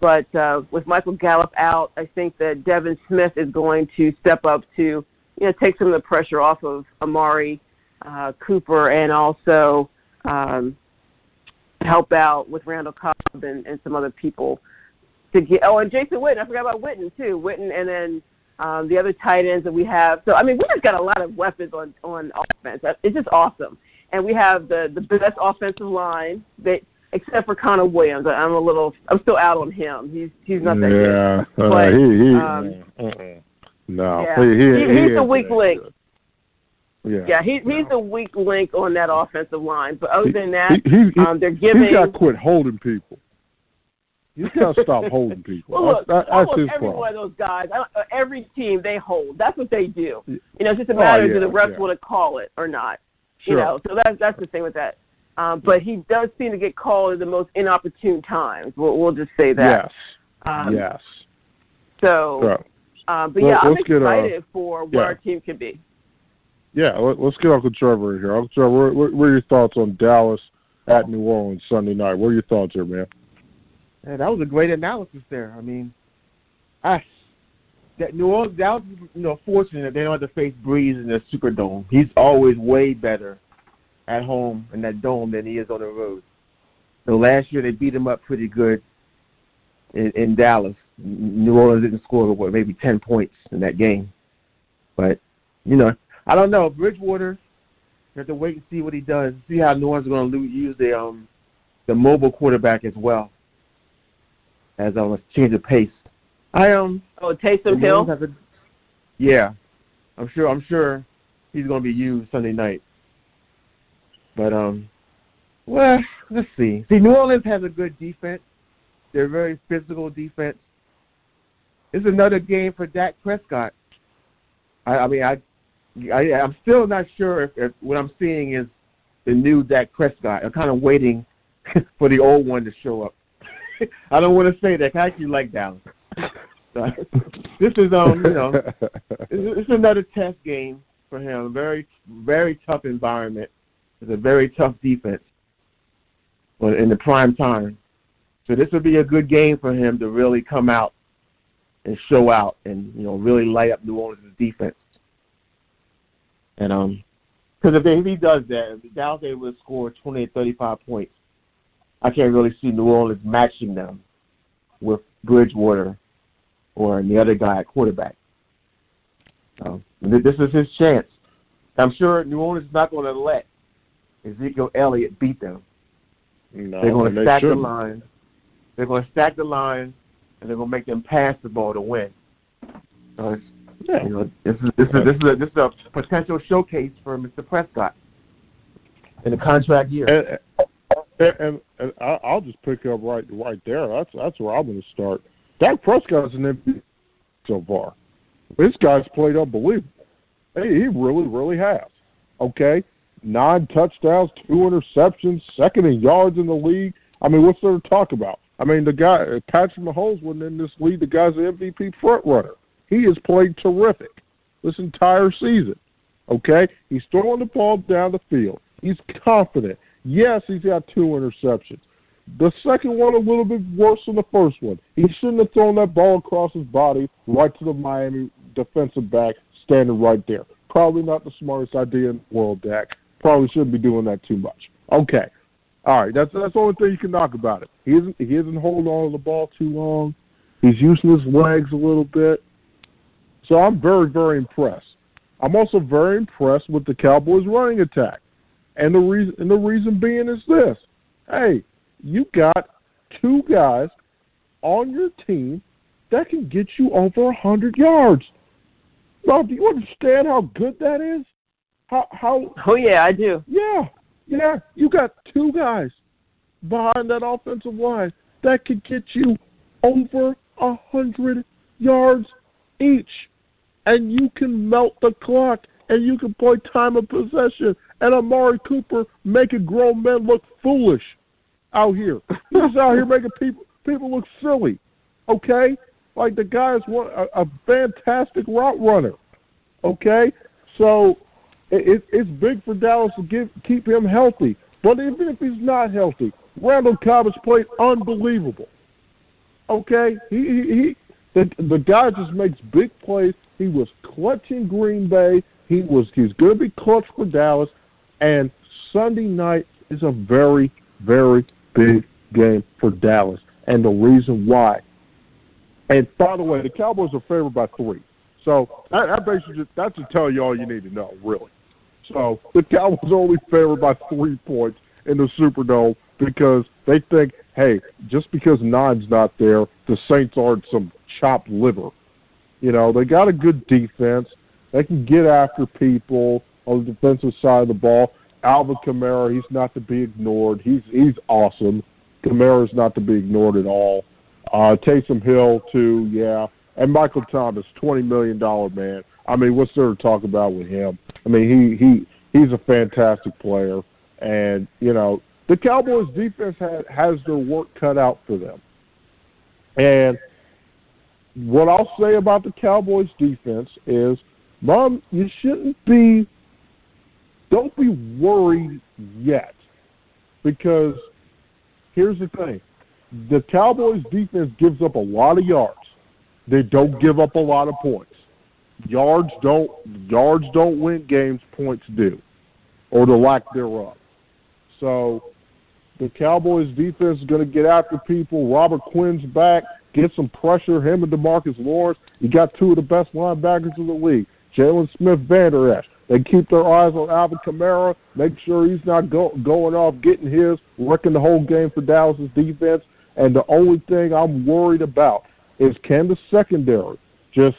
But uh, with Michael Gallup out, I think that Devin Smith is going to step up to, you know, take some of the pressure off of Amari uh, Cooper, and also um, help out with Randall Cobb and, and some other people to get. Oh, and Jason Witten. I forgot about Witten too. Witten, and then. Um, the other tight ends that we have. So, I mean, we just got a lot of weapons on, on offense. It's just awesome. And we have the, the best offensive line, that, except for Connor Williams. I'm a little – I'm still out on him. He's he's not that yeah. good. But, uh, he, he, um, uh-uh. no. yeah, he, he, he, he's he the weak link. Yeah, yeah he, no. he's the weak link on that offensive line. But other than that, he, he, he, um, they're giving – he's got to quit holding people. You gotta stop holding people. Well, look, that, that's his every problem. One of those guys, I don't, every team, they hold. That's what they do. You know, it's just a matter oh, yeah, of do the refs yeah. want to call it or not. Sure. You know, so that's that's the thing with that. Um, but he does seem to get called at the most inopportune times. We'll, we'll just say that. Yes. Um, yes. So, so uh, but well, yeah, I'm excited a, for what yeah. our team can be. Yeah, let, let's get Uncle Trevor in here. Uncle Trevor, what, what are your thoughts on Dallas at New Orleans Sunday night? What are your thoughts here, man? Yeah, that was a great analysis there. I mean, I that New Orleans, Dallas, you know, fortunate that they don't have to face Breeze in the Superdome. He's always way better at home in that dome than he is on the road. So last year they beat him up pretty good in, in Dallas. New Orleans didn't score, what, maybe ten points in that game. But, you know, I don't know. Bridgewater, you have to wait and see what he does, see how New Orleans is going to use the, um, the mobile quarterback as well as um, a change of pace. I um. Oh, Taysom Hill? To, yeah. I'm sure I'm sure he's going to be used Sunday night. But, um, well, let's see. See, New Orleans has a good defense. They're a very physical defense. It's another game for Dak Prescott. I, I mean, I, I, I'm still not sure if, if what I'm seeing is the new Dak Prescott. I'm kind of waiting for the old one to show up. I don't want to say that. I actually like Dallas. So, this is, um, you know, it's another test game for him. Very, very tough environment. It's a very tough defense in the prime time. So this would be a good game for him to really come out and show out and, you know, really light up New Orleans' defense. And um, because if, if he does that, if Dallas is able to score twenty to thirty-five points, I can't really see New Orleans matching them with Bridgewater or the other guy at quarterback. So this is his chance. I'm sure New Orleans is not going to let Ezekiel Elliott beat them. No, they're going to stack the line. They're going to stack the line, and they're going to make them pass the ball to win. So it's, yeah. you know, this is this is this is, a, this is a potential showcase for Mister Prescott in the contract year. And, and, and I'll just pick up right right there. That's that's where I'm going to start. Dak Prescott's an M V P so far. This guy's played unbelievable. Hey, he really really has. Okay. Nine touchdowns, two interceptions, second in yards in the league. I mean, what's there to talk about? I mean, the guy, Patrick Mahomes wasn't in this league. The guy's an M V P front runner. He has played terrific this entire season, okay? He's throwing the ball down the field. He's confident. Yes, he's got two interceptions. The second one a little bit worse than the first one. He shouldn't have thrown that ball across his body right to the Miami defensive back standing right there. Probably not the smartest idea in the world, Dak. Probably shouldn't be doing that too much. Okay. All right. That's that's the only thing you can knock about it. He isn't he isn't holding on to the ball too long. He's using his legs a little bit. So I'm very, very impressed. I'm also very impressed with the Cowboys running attack. And the reason and the reason being is this. Hey, you got two guys on your team that can get you over one hundred yards. Rob, do you understand how good that is? How, how, oh, yeah, I do. Yeah, yeah. You got two guys behind that offensive line that could get you over one hundred yards each, and you can melt the clock, and you can play time of possession, and Amari Cooper making grown men look foolish out here. He's out here making people people look silly, okay? Like the guy is one, a, a fantastic route runner, okay? So... It, it's big for Dallas to give, keep him healthy. But even if he's not healthy, Randall Cobb has played unbelievable. Okay? He, he, he the, the guy just makes big plays. He was clutch in Green Bay. He was he's going to be clutch for Dallas. And Sunday night is a very, very big game for Dallas. And the reason why. And, by the way, the Cowboys are favored by three. So that, that basically just, that should tell you all you need to know, really. So the Cowboys are only favored by three points in the Superdome because they think, hey, just because nine's not there, the Saints aren't some chopped liver. You know, they got a good defense. They can get after people on the defensive side of the ball. Alvin Kamara, he's not to be ignored. He's he's awesome. Kamara's not to be ignored at all. Uh, Taysom Hill, too, yeah. And Michael Thomas, twenty million dollars man. I mean, what's there to talk about with him? I mean, he he he's a fantastic player. And, you know, the Cowboys' defense has, has their work cut out for them. And what I'll say about the Cowboys' defense is, Mom, you shouldn't be Don't be worried yet, because here's the thing. The Cowboys' defense gives up a lot of yards. They don't give up a lot of points. Yards don't yards don't win games, points do, or the lack thereof. So the Cowboys' defense is going to get after people. Robert Quinn's back. Get some pressure. Him and DeMarcus Lawrence. You got two of the best linebackers in the league. Jalen Smith-Vander Esch. They keep their eyes on Alvin Kamara, make sure he's not go, going off, getting his, wrecking the whole game for Dallas' defense. And the only thing I'm worried about is can the secondary just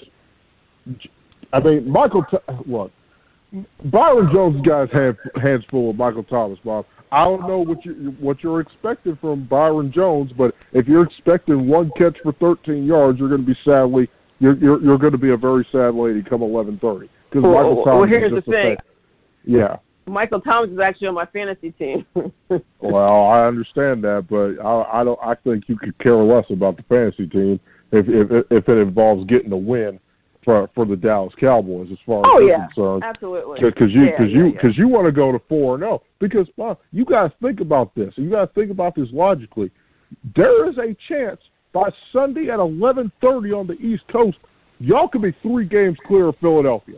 – I mean, Michael – look, Byron Jones got his hand, hands full with Michael Thomas, Bob. I don't know what, you, what you're expecting from Byron Jones, but if you're expecting one catch for thirteen yards, you're going to be sadly – you're you're, you're going to be a very sad lady come eleven thirty. Well, well, here's the thing. Yeah. Michael Thomas is actually on my fantasy team. Well, I understand that, but I, I don't. I think you could care less about the fantasy team if if, if it involves getting a win for for the Dallas Cowboys, as far oh, as yeah, concerned. Absolutely. Because you because yeah, you because yeah, yeah. you want to go to four and zero. Because well, you guys think about this. You guys think about this logically. There is a chance by Sunday at eleven thirty on the East Coast, y'all could be three games clear of Philadelphia.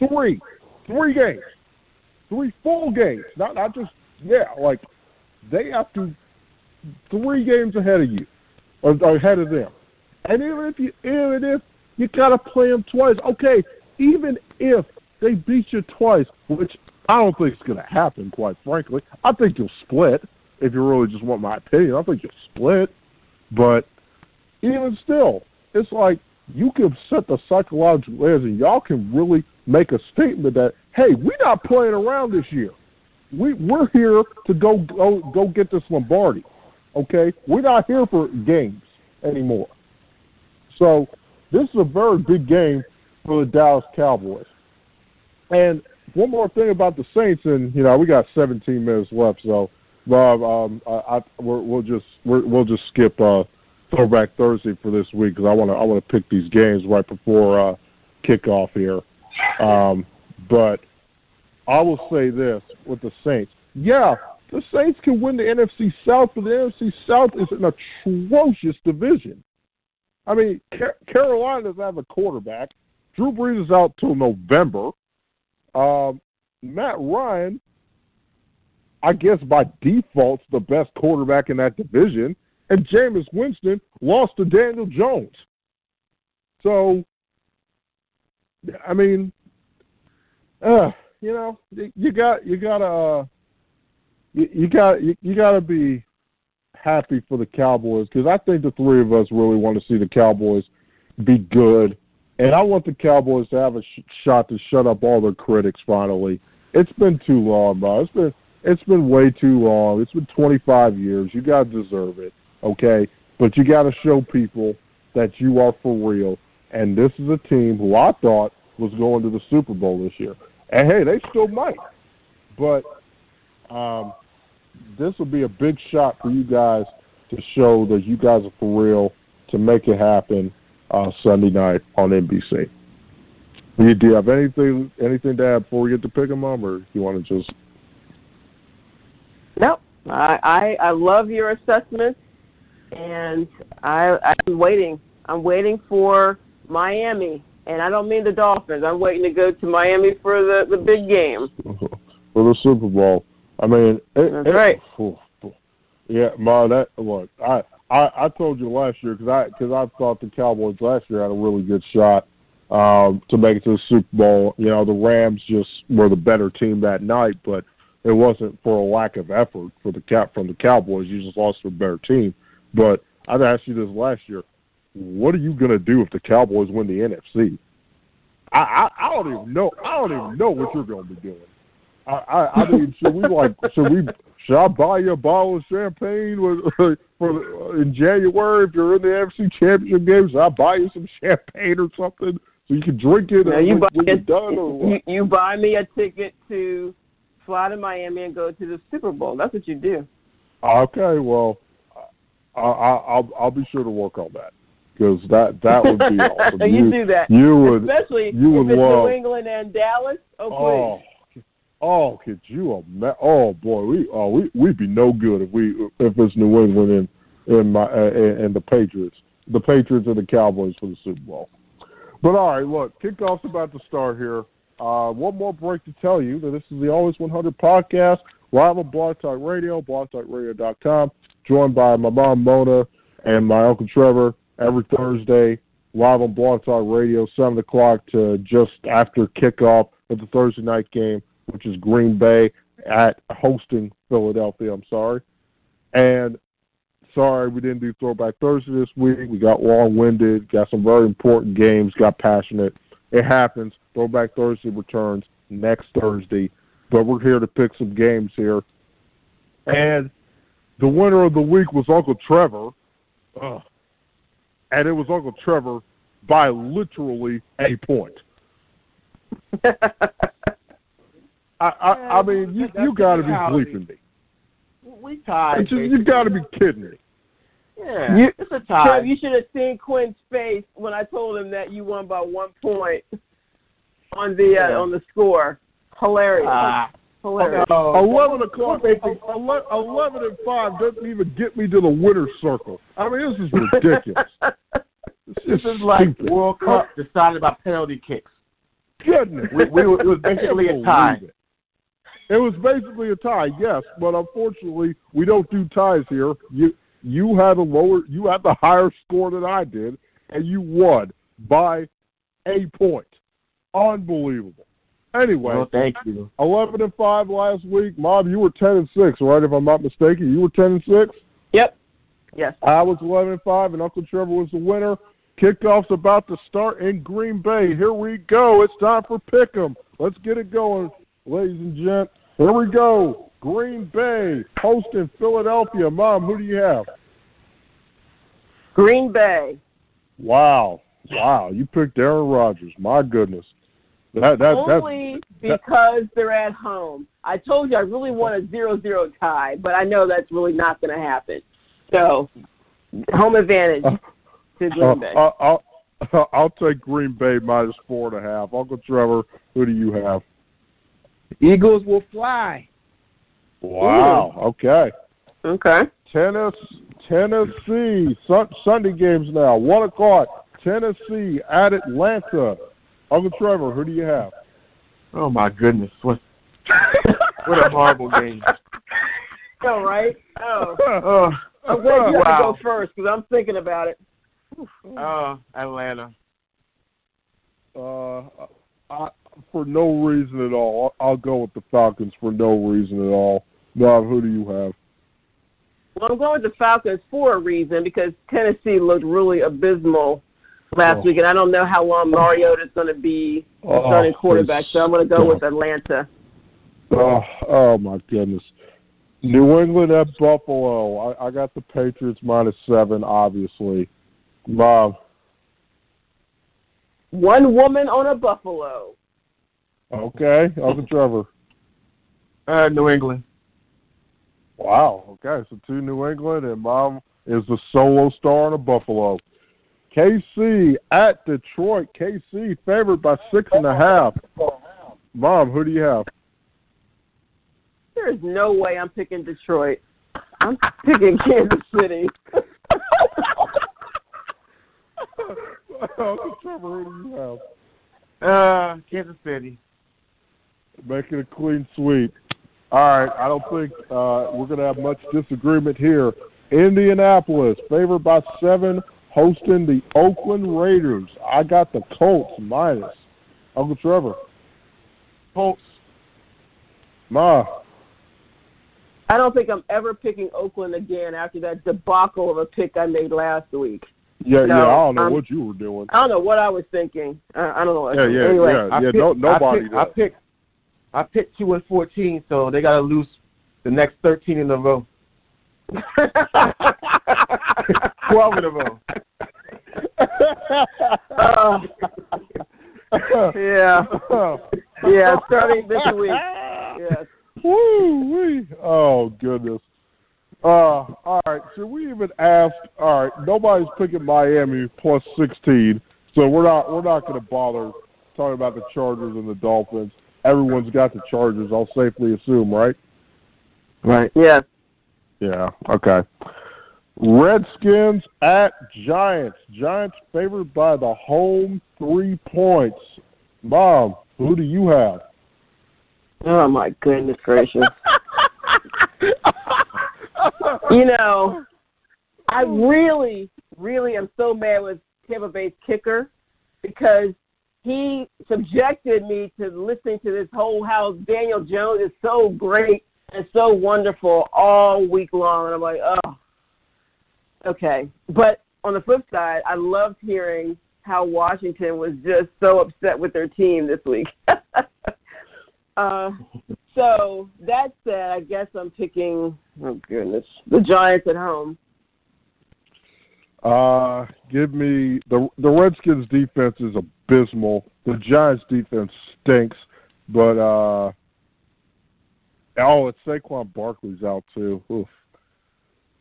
Three, three games, three full games. Not not just yeah. Like they have to three games ahead of you, or, or ahead of them. And even if you even if you gotta play them twice, okay. Even if they beat you twice, which I don't think is gonna happen. Quite frankly, I think you'll split. If you really just want my opinion, I think you'll split. But even still, it's like you can set the psychological layers, and y'all can really make a statement that, hey, we're not playing around this year. We, we're here to go, go go get this Lombardi, okay? We're not here for games anymore. So this is a very big game for the Dallas Cowboys. And one more thing about the Saints, and, you know, we got seventeen minutes left, so, Bob, um, I, I, we're, we'll just we're, we'll just skip uh, Throwback Thursday for this week because I want to I want to pick these games right before uh, kickoff here. Um, but I will say this with the Saints. Yeah, the Saints can win the N F C South, but the N F C South is an atrocious division. I mean, Car- Carolina doesn't have a quarterback. Drew Brees is out till November. Um, Matt Ryan, I guess by default, is the best quarterback in that division. And Jameis Winston lost to Daniel Jones. So, I mean, uh, you know, you got you got to uh, you, you got you, you got to be happy for the Cowboys because I think the three of us really want to see the Cowboys be good, and I want the Cowboys to have a sh- shot to shut up all their critics. Finally, it's been too long, bro. It's been it's been way too long. It's been twenty-five years. You guys deserve it, okay? But you got to show people that you are for real. And this is a team who I thought was going to the Super Bowl this year. And, hey, they still might. But um, this will be a big shot for you guys to show that you guys are for real to make it happen uh, Sunday night on N B C. You, do you have anything anything to add before we get to pick 'em up, or you want to just – Nope. I, I I love your assessment, and I, I'm waiting. I'm waiting for – Miami, and I don't mean the Dolphins. I'm waiting to go to Miami for the, the big game. For the Super Bowl. I mean, it, that's it, right. Oh, oh. Yeah, Ma, that look. I, I, I told you last year because I because I thought the Cowboys last year had a really good shot um, to make it to the Super Bowl. You know, the Rams just were the better team that night, but it wasn't for a lack of effort for the cap from the Cowboys. You just lost to a better team. But I've asked you this last year. What are you gonna do if the Cowboys win the N F C? I, I, I don't even know. I don't even know what you're gonna be doing. I, I, I mean, should we like? Should we? Should I buy you a bottle of champagne with, for in January if you're in the N F C Championship game? Should I buy you some champagne or something so you can drink it? Now you, buy when you're done or what? You, you buy me a ticket to fly to Miami and go to the Super Bowl. That's what you do. Okay, well, I, I, I'll I'll be sure to work on that. Because that, that would be awesome. you, you do that. You would, especially you would if it's love. New England and Dallas. Oh, please. Oh, Oh, could you imagine? Oh boy, we oh we we'd be no good if we if it's New England and and my uh, and, and the Patriots, the Patriots and the Cowboys for the Super Bowl. But all right, look, kickoff's about to start here. Uh, one more break to tell you that this is the Always One Hundred Podcast, live on Blog Talk Radio, blog talk radio dot com. Joined by my mom Mona and my Uncle Trevor every Thursday, live on Blog Talk Radio, seven o'clock to just after kickoff of the Thursday night game, which is Green Bay at hosting Philadelphia, I'm sorry. And sorry we didn't do Throwback Thursday this week. We got long-winded, got some very important games, got passionate. It happens. Throwback Thursday returns next Thursday. But we're here to pick some games here. And the winner of the week was Uncle Trevor. Ugh. And it was Uncle Trevor by literally a point. I, I, I mean, you, you got to be bleeping me. We tied. You, you got to be kidding me. Yeah, you, it's a tie. You should have seen Quinn's face when I told him that you won by one point on the uh, yeah. on the score. Hilarious. Uh, Hilarious. Uh, eleven o'clock. eleven and five doesn't even get me to the winner's circle. I mean, this is ridiculous. This, this is like stupid. World Cup decided by penalty kicks. Goodness, we, we, it was basically a tie. It. It was basically a tie, yes, but unfortunately, we don't do ties here. You you had a lower, you had the higher score than I did, and you won by a point. Unbelievable. Anyway, well, thank you. Eleven and five last week, Mom. You were ten and six, right? If I'm not mistaken, you were ten and six. Yep. Yes. I was eleven and five, and Uncle Trevor was the winner. Kickoff's about to start in Green Bay. Here we go. It's time for Pick'em. Let's get it going. Ladies and gents, here we go. Green Bay hosting Philadelphia. Mom, who do you have? Green Bay. Wow. Wow. You picked Aaron Rodgers. My goodness. That, that, Only that, because that. They're at home. I told you I really want a zero zero tie, but I know that's really not going to happen. So, home advantage to Green Bay. Uh, I'll, I'll, I'll take Green Bay minus four and a half. Uncle Trevor, who do you have? Eagles will fly. Wow. Ooh. Okay. Okay. Tennis, Tennessee. Sun, Sunday games now. One o'clock. Tennessee at Atlanta. Uncle Trevor, who do you have? Oh my goodness! What? What a horrible game. All right. Oh. Uh, I'm glad you wow. have to go first because I'm thinking about it. Oh, Atlanta. Uh, I. For no reason at all. I'll go with the Falcons for no reason at all. Bob, who do you have? Well, I'm going with the Falcons for a reason because Tennessee looked really abysmal last oh. week, and I don't know how long Mariota's going to be oh, starting quarterback, so I'm going to go with Atlanta. Oh, oh, my goodness. New England at Buffalo. I, I got the Patriots minus seven, obviously. Bob. One woman on a Buffalo. Okay, Uncle Trevor. Uh, New England. Wow, okay, so two New England, and Mom is the solo star in a Buffalo. K C at Detroit. K C favored by six and a half. Mom, who do you have? There is no way I'm picking Detroit. I'm picking Kansas City. Uncle Trevor, who do you have? Uh, Kansas City. Make it a clean sweep. All right, I don't think uh, we're going to have much disagreement here. Indianapolis, favored by seven, hosting the Oakland Raiders. I got the Colts minus. Uncle Trevor. Colts. Ma. I don't think I'm ever picking Oakland again after that debacle of a pick I made last week. Yeah, no, yeah, I don't know um, what you were doing. I don't know what I was thinking. Uh, I don't know. What yeah, yeah, anyway, yeah, yeah. I picked, no, nobody. I picked, I picked. I picked two and fourteen, so they got to lose the next thirteen in a row. Twelve in a row. uh, yeah, yeah. Starting this week. Yes. Woo-wee. Oh goodness. Uh, all right, should we even ask? All right, nobody's picking Miami plus sixteen, so we're not we're not going to bother talking about the Chargers and the Dolphins. everyone's got the Chargers, I'll safely assume, right? Right. Yeah. Yeah, okay. Redskins at Giants. Giants favored by the home three points. Mom, who do you have? Oh, my goodness gracious. You know, I really, really am so mad with Tampa Bay's kicker because he subjected me to listening to this whole house. Daniel Jones is so great and so wonderful all week long. And I'm like, oh, okay. But on the flip side, I loved hearing how Washington was just so upset with their team this week. uh, so that said, I guess I'm picking, oh, goodness, the Giants at home. Uh, give me the the Redskins defense is abysmal. The Giants defense stinks, but uh, oh, it's Saquon Barkley's out too. Oof.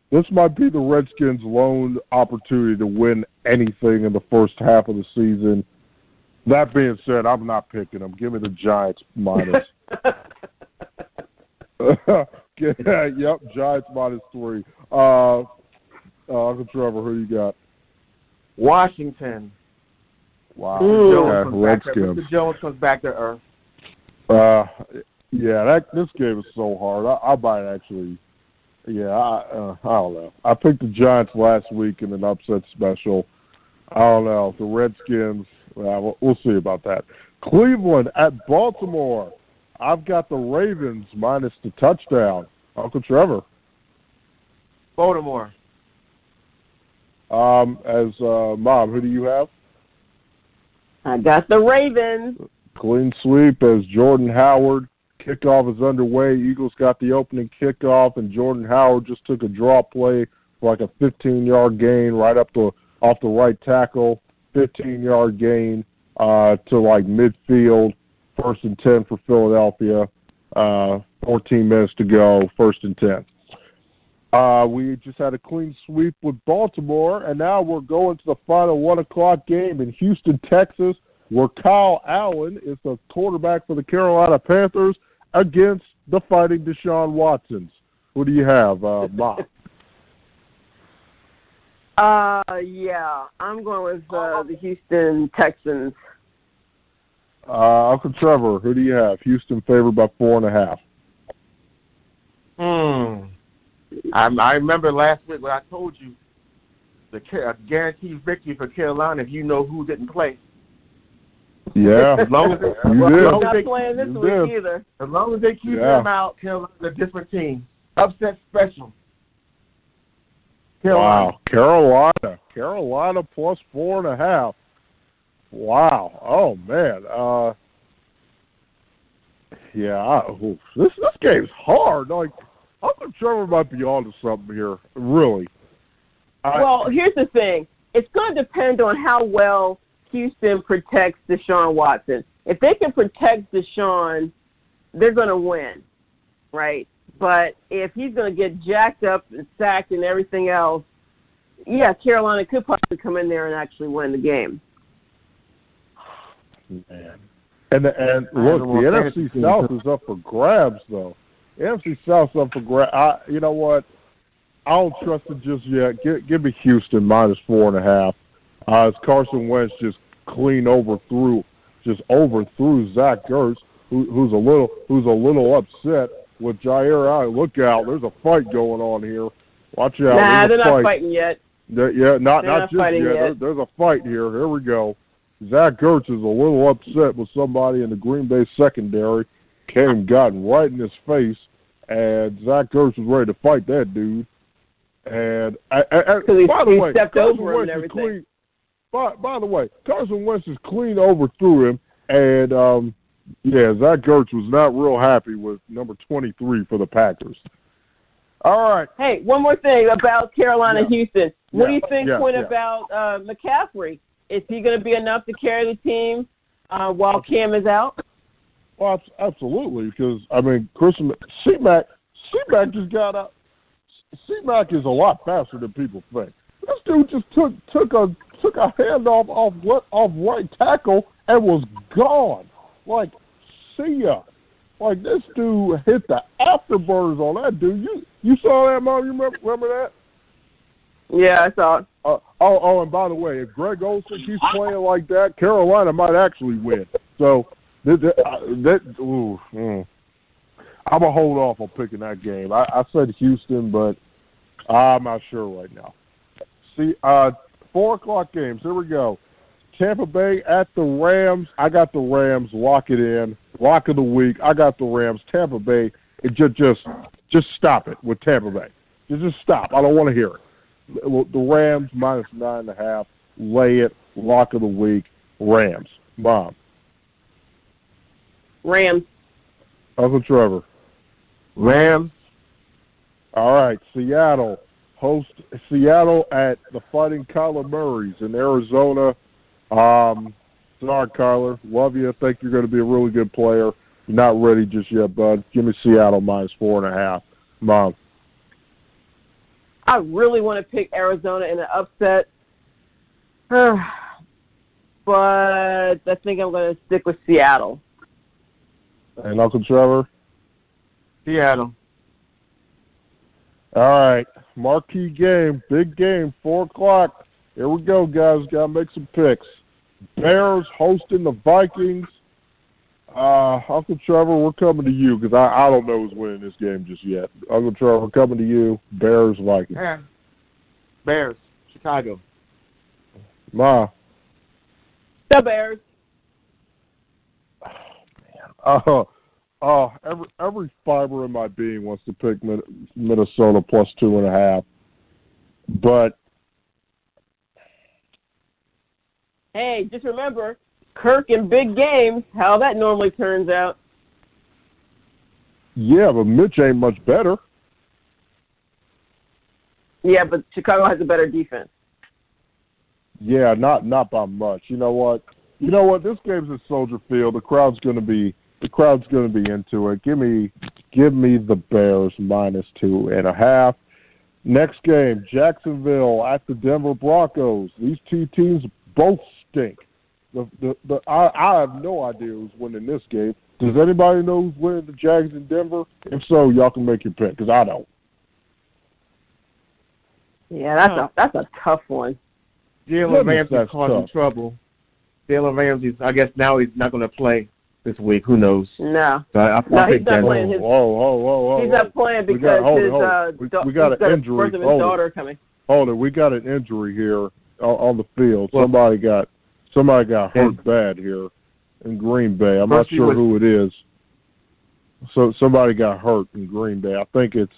This might be the Redskins' lone opportunity to win anything in the first half of the season. That being said, I'm not picking them. Give me the Giants minus. Yep, Giants minus three. Uh, Uh, Uncle Trevor, who you got? Washington. Wow. Okay. Redskins. Mister Jones comes back to earth. Uh, yeah, that this game is so hard. I, I might actually, yeah, I, uh, I don't know. I picked the Giants last week in an upset special. I don't know. The Redskins, uh, we'll, we'll see about that. Cleveland at Baltimore. I've got the Ravens minus the touchdown. Uncle Trevor. Baltimore. Um, as uh, Mom, who do you have? I got the Ravens. Clean sweep as Jordan Howard. Kickoff is underway. Eagles got the opening kickoff, and Jordan Howard just took a draw play for like a fifteen-yard gain right up to off the right tackle, fifteen-yard gain uh, to like midfield. First and ten for Philadelphia. Uh, fourteen minutes to go. First and ten. Uh, we just had a clean sweep with Baltimore, and now we're going to the final one o'clock game in Houston, Texas, where Kyle Allen is the quarterback for the Carolina Panthers against the fighting Deshaun Watsons. Who do you have, uh, Bob? uh, yeah, I'm going with uh, the Houston Texans. Uh, Uncle Trevor, who do you have? Houston favored by four and a half. Hmm. I, I remember last week when I told you the a guaranteed victory for Carolina if you know who didn't play. Yeah. As long as they, you as long as they, playing this week either. As long as they keep yeah. them out, Carolina's a different team. Upset special. Carolina. Wow. Carolina. Carolina plus four and a half. Wow. Oh, man. Uh, yeah. I, oof, this, this game's hard. Like, Uncle Trevor might be onto something here, really. I, well, here's the thing. It's going to depend on how well Houston protects Deshaun Watson. If they can protect Deshaun, they're going to win, right? But if he's going to get jacked up and sacked and everything else, yeah, Carolina could possibly come in there and actually win the game. Man. And, and look, the N F C South is up for grabs, though. N F C South's up for grabs. You know what? I don't trust it just yet. Give, give me Houston minus four and a half. Uh, as Carson Wentz just clean overthrew, just overthrew Zach Gertz, who, who's a little who's a little upset with Jair Allen. Look out! There's a fight going on here. Watch out! Nah, they're not fighting yet. They're, yeah, not not just yet. There, there's a fight here. Here we go. Zach Gertz is a little upset with somebody in the Green Bay secondary. Came, gotten right in his face, and Zach Gertz was ready to fight that dude. And, I, I, I, he, by, the he way, stepped over him and clean, by, by the way, Carson Wentz is clean overthrew him, and, um, yeah, Zach Gertz was not real happy with number twenty-three for the Packers. All right. Hey, one more thing about Carolina-Houston. Yeah. What yeah. do you think, yeah. Quinn, yeah. about uh, McCaffrey? Is he going to be enough to carry the team uh, while Cam is out? Well, absolutely, because, I mean, Chris C-Mac, C-Mac just got out. C-Mac is a lot faster than people think. This dude just took took a took a handoff off, off right tackle and was gone. Like, see us. Like, this dude hit the afterburners on that dude. You you saw that, Mom? You remember, remember that? Yeah, I saw it. Uh, oh, oh, and by the way, if Greg Olsen keeps playing like that, Carolina might actually win. So, this, uh, that, ooh, mm. I'm going to hold off on picking that game. I, I said Houston, but I'm not sure right now. See, uh, four o'clock games. Here we go. Tampa Bay at the Rams. I got the Rams. Lock it in. Lock of the week. I got the Rams. Tampa Bay. It just, just, just stop it with Tampa Bay. Just, just stop. I don't want to hear it. The Rams minus nine and a half. Lay it. Lock of the week. Rams. Mom. Rams. Uncle Trevor. Rams. All right. Seattle. Host Seattle at the Fighting Kyler Murray's in Arizona. Um, sorry, Kyler. Love you. I think you're going to be a really good player. You're not ready just yet, bud. Give me Seattle minus four and a half. Mom. I really want to pick Arizona in an upset, but I think I'm going to stick with Seattle. And Uncle Trevor? Seattle. All right. Marquee game. Big game. four o'clock. Here we go, guys. Got to make some picks. Bears hosting the Vikings. Uh, Uncle Trevor, we're coming to you because I, I don't know who's winning this game just yet. Uncle Trevor, we're coming to you. Bears, Vikings. Bears, Chicago. Ma. The Bears. Oh, man. Uh, uh, every, every fiber in my being wants to pick Minnesota plus two and a half. But. Hey, just remember. Kirk in big games, how that normally turns out. Yeah, but Mitch ain't much better. Yeah, but Chicago has a better defense. Yeah, not not by much. You know what? You know what? This game's at Soldier Field. The crowd's going to be the crowd's going to be into it. Give me give me the Bears minus two and a half. Next game, Jacksonville at the Denver Broncos. These two teams both stink. The, the, the, I, I have no idea who's winning this game. Does anybody know who's winning the Jags in Denver? If so, y'all can make your pick, because I don't. Yeah, that's a that's a tough one. Jalen Ramsey's causing trouble. Jalen Ramsey, I guess now he's not going to play this week. Who knows? No. So I, I, no, I he's not playing. His, whoa, whoa, whoa, whoa. He's whoa. not playing because we got, hold, his hold. Uh, we, do, we got he's an got injury. Birth of his hold daughter it. coming. Hold it. We got an injury here on, on the field. Well, Somebody got... Somebody got hurt bad here in Green Bay. I'm not sure who it is. So somebody got hurt in Green Bay. I think it's,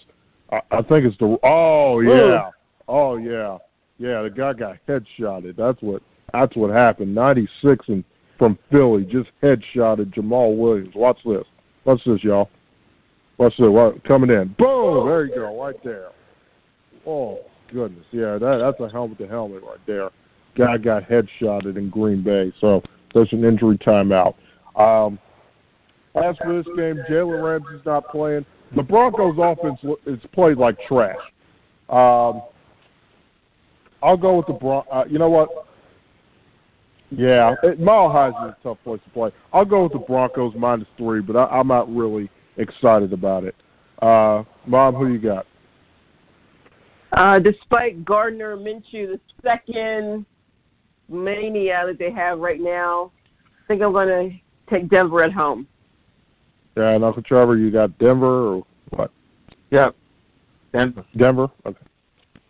I, I think it's the. Oh yeah, oh yeah, yeah. The guy got headshotted. That's what. That's what happened. ninety-six and from Philly just headshotted Jamal Williams. Watch this. Watch this, y'all. Watch this. Coming in. Boom. There you go. Right there. Oh goodness. Yeah. That that's a helmet to helmet right there. Guy got headshotted in Green Bay, so there's an injury timeout. Um, as for this game, Jalen Ramsey's not playing. The Broncos' offense is played like trash. Um, I'll go with the Bron- uh, You know what? Yeah, it, Mile High is a tough place to play. I'll go with the Broncos minus three, but I, I'm not really excited about it. Uh, Mom, who you got? Uh, despite Gardner Minshew the second. Mania that they have right now. I think I'm going to take Denver at home. Yeah, and Uncle Trevor, you got Denver or what? Yep. Denver. Denver? Okay.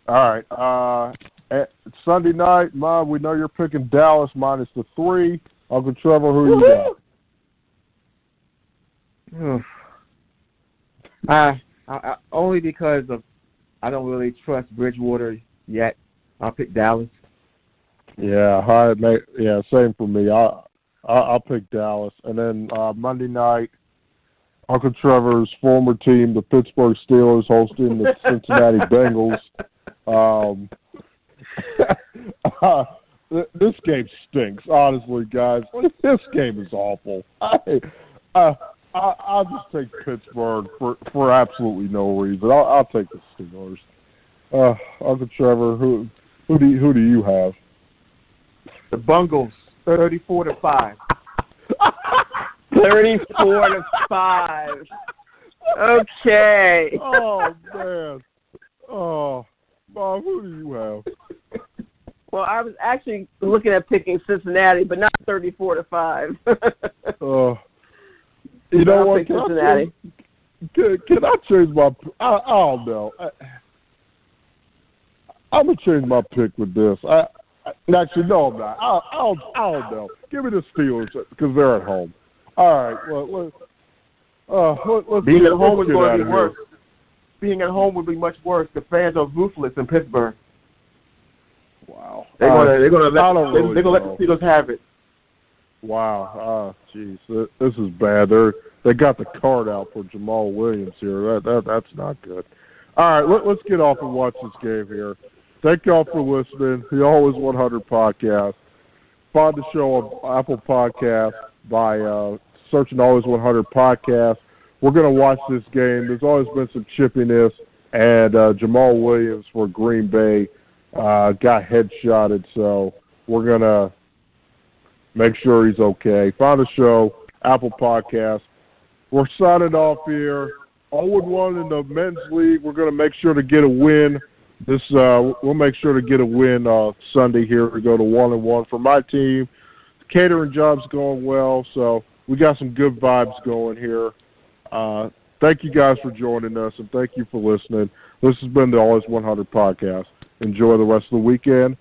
All right. Uh, Sunday night, Mom, we know you're picking Dallas minus the three. Uncle Trevor, who Woo-hoo! you got? I, I, only because of I don't really trust Bridgewater yet. I'll pick Dallas. Yeah, hi, mate. Yeah, same for me. I, I, I'll pick Dallas. And then uh, Monday night, Uncle Trevor's former team, the Pittsburgh Steelers, hosting the Cincinnati Bengals. Um, uh, this game stinks, honestly, guys. This game is awful. I, uh, I, I'll just take Pittsburgh for, for absolutely no reason. I'll, I'll take the Steelers. Uh, Uncle Trevor, who who do you, who do you have? The Bungles, thirty-four to five. thirty-four to five. Okay. Oh man. Oh, Bob, who do you have? Well, I was actually looking at picking Cincinnati, but not thirty-four to five. Oh. You know I'll what? Can Cincinnati. I, can, can I change my? I, I don't know. I, I'm gonna change my pick with this. I, I actually no, I'm not. I, I, don't, I don't know. Give me the Steelers because they're at home. All right. Well, let's, uh, let, let's being at home is going to be worse. Here. Being at home would be much worse. The fans are ruthless in Pittsburgh. Wow. They're gonna uh, they're gonna let they, really they're gonna know. let the Steelers have it. Wow. Oh, jeez. This is bad. They're they got the card out for Jamal Williams here. That that that's not good. All right. Let, let's get off and watch this game here. Thank y'all for listening. The Always One Hundred Podcast. Find the show on Apple Podcasts by uh, searching Always One Hundred Podcast. We're gonna watch this game. There's always been some chippiness, and uh, Jamal Williams for Green Bay uh, got headshotted. So we're gonna make sure he's okay. Find the show, Apple Podcasts. We're signing off here. oh and one in the men's league. We're going to make sure to get a win. This uh, we'll make sure to get a win uh, Sunday here. We go to one and one for my team. The catering job's going well, so we got some good vibes going here. Uh, thank you guys for joining us, and thank you for listening. This has been the Always one hundred Podcast. Enjoy the rest of the weekend.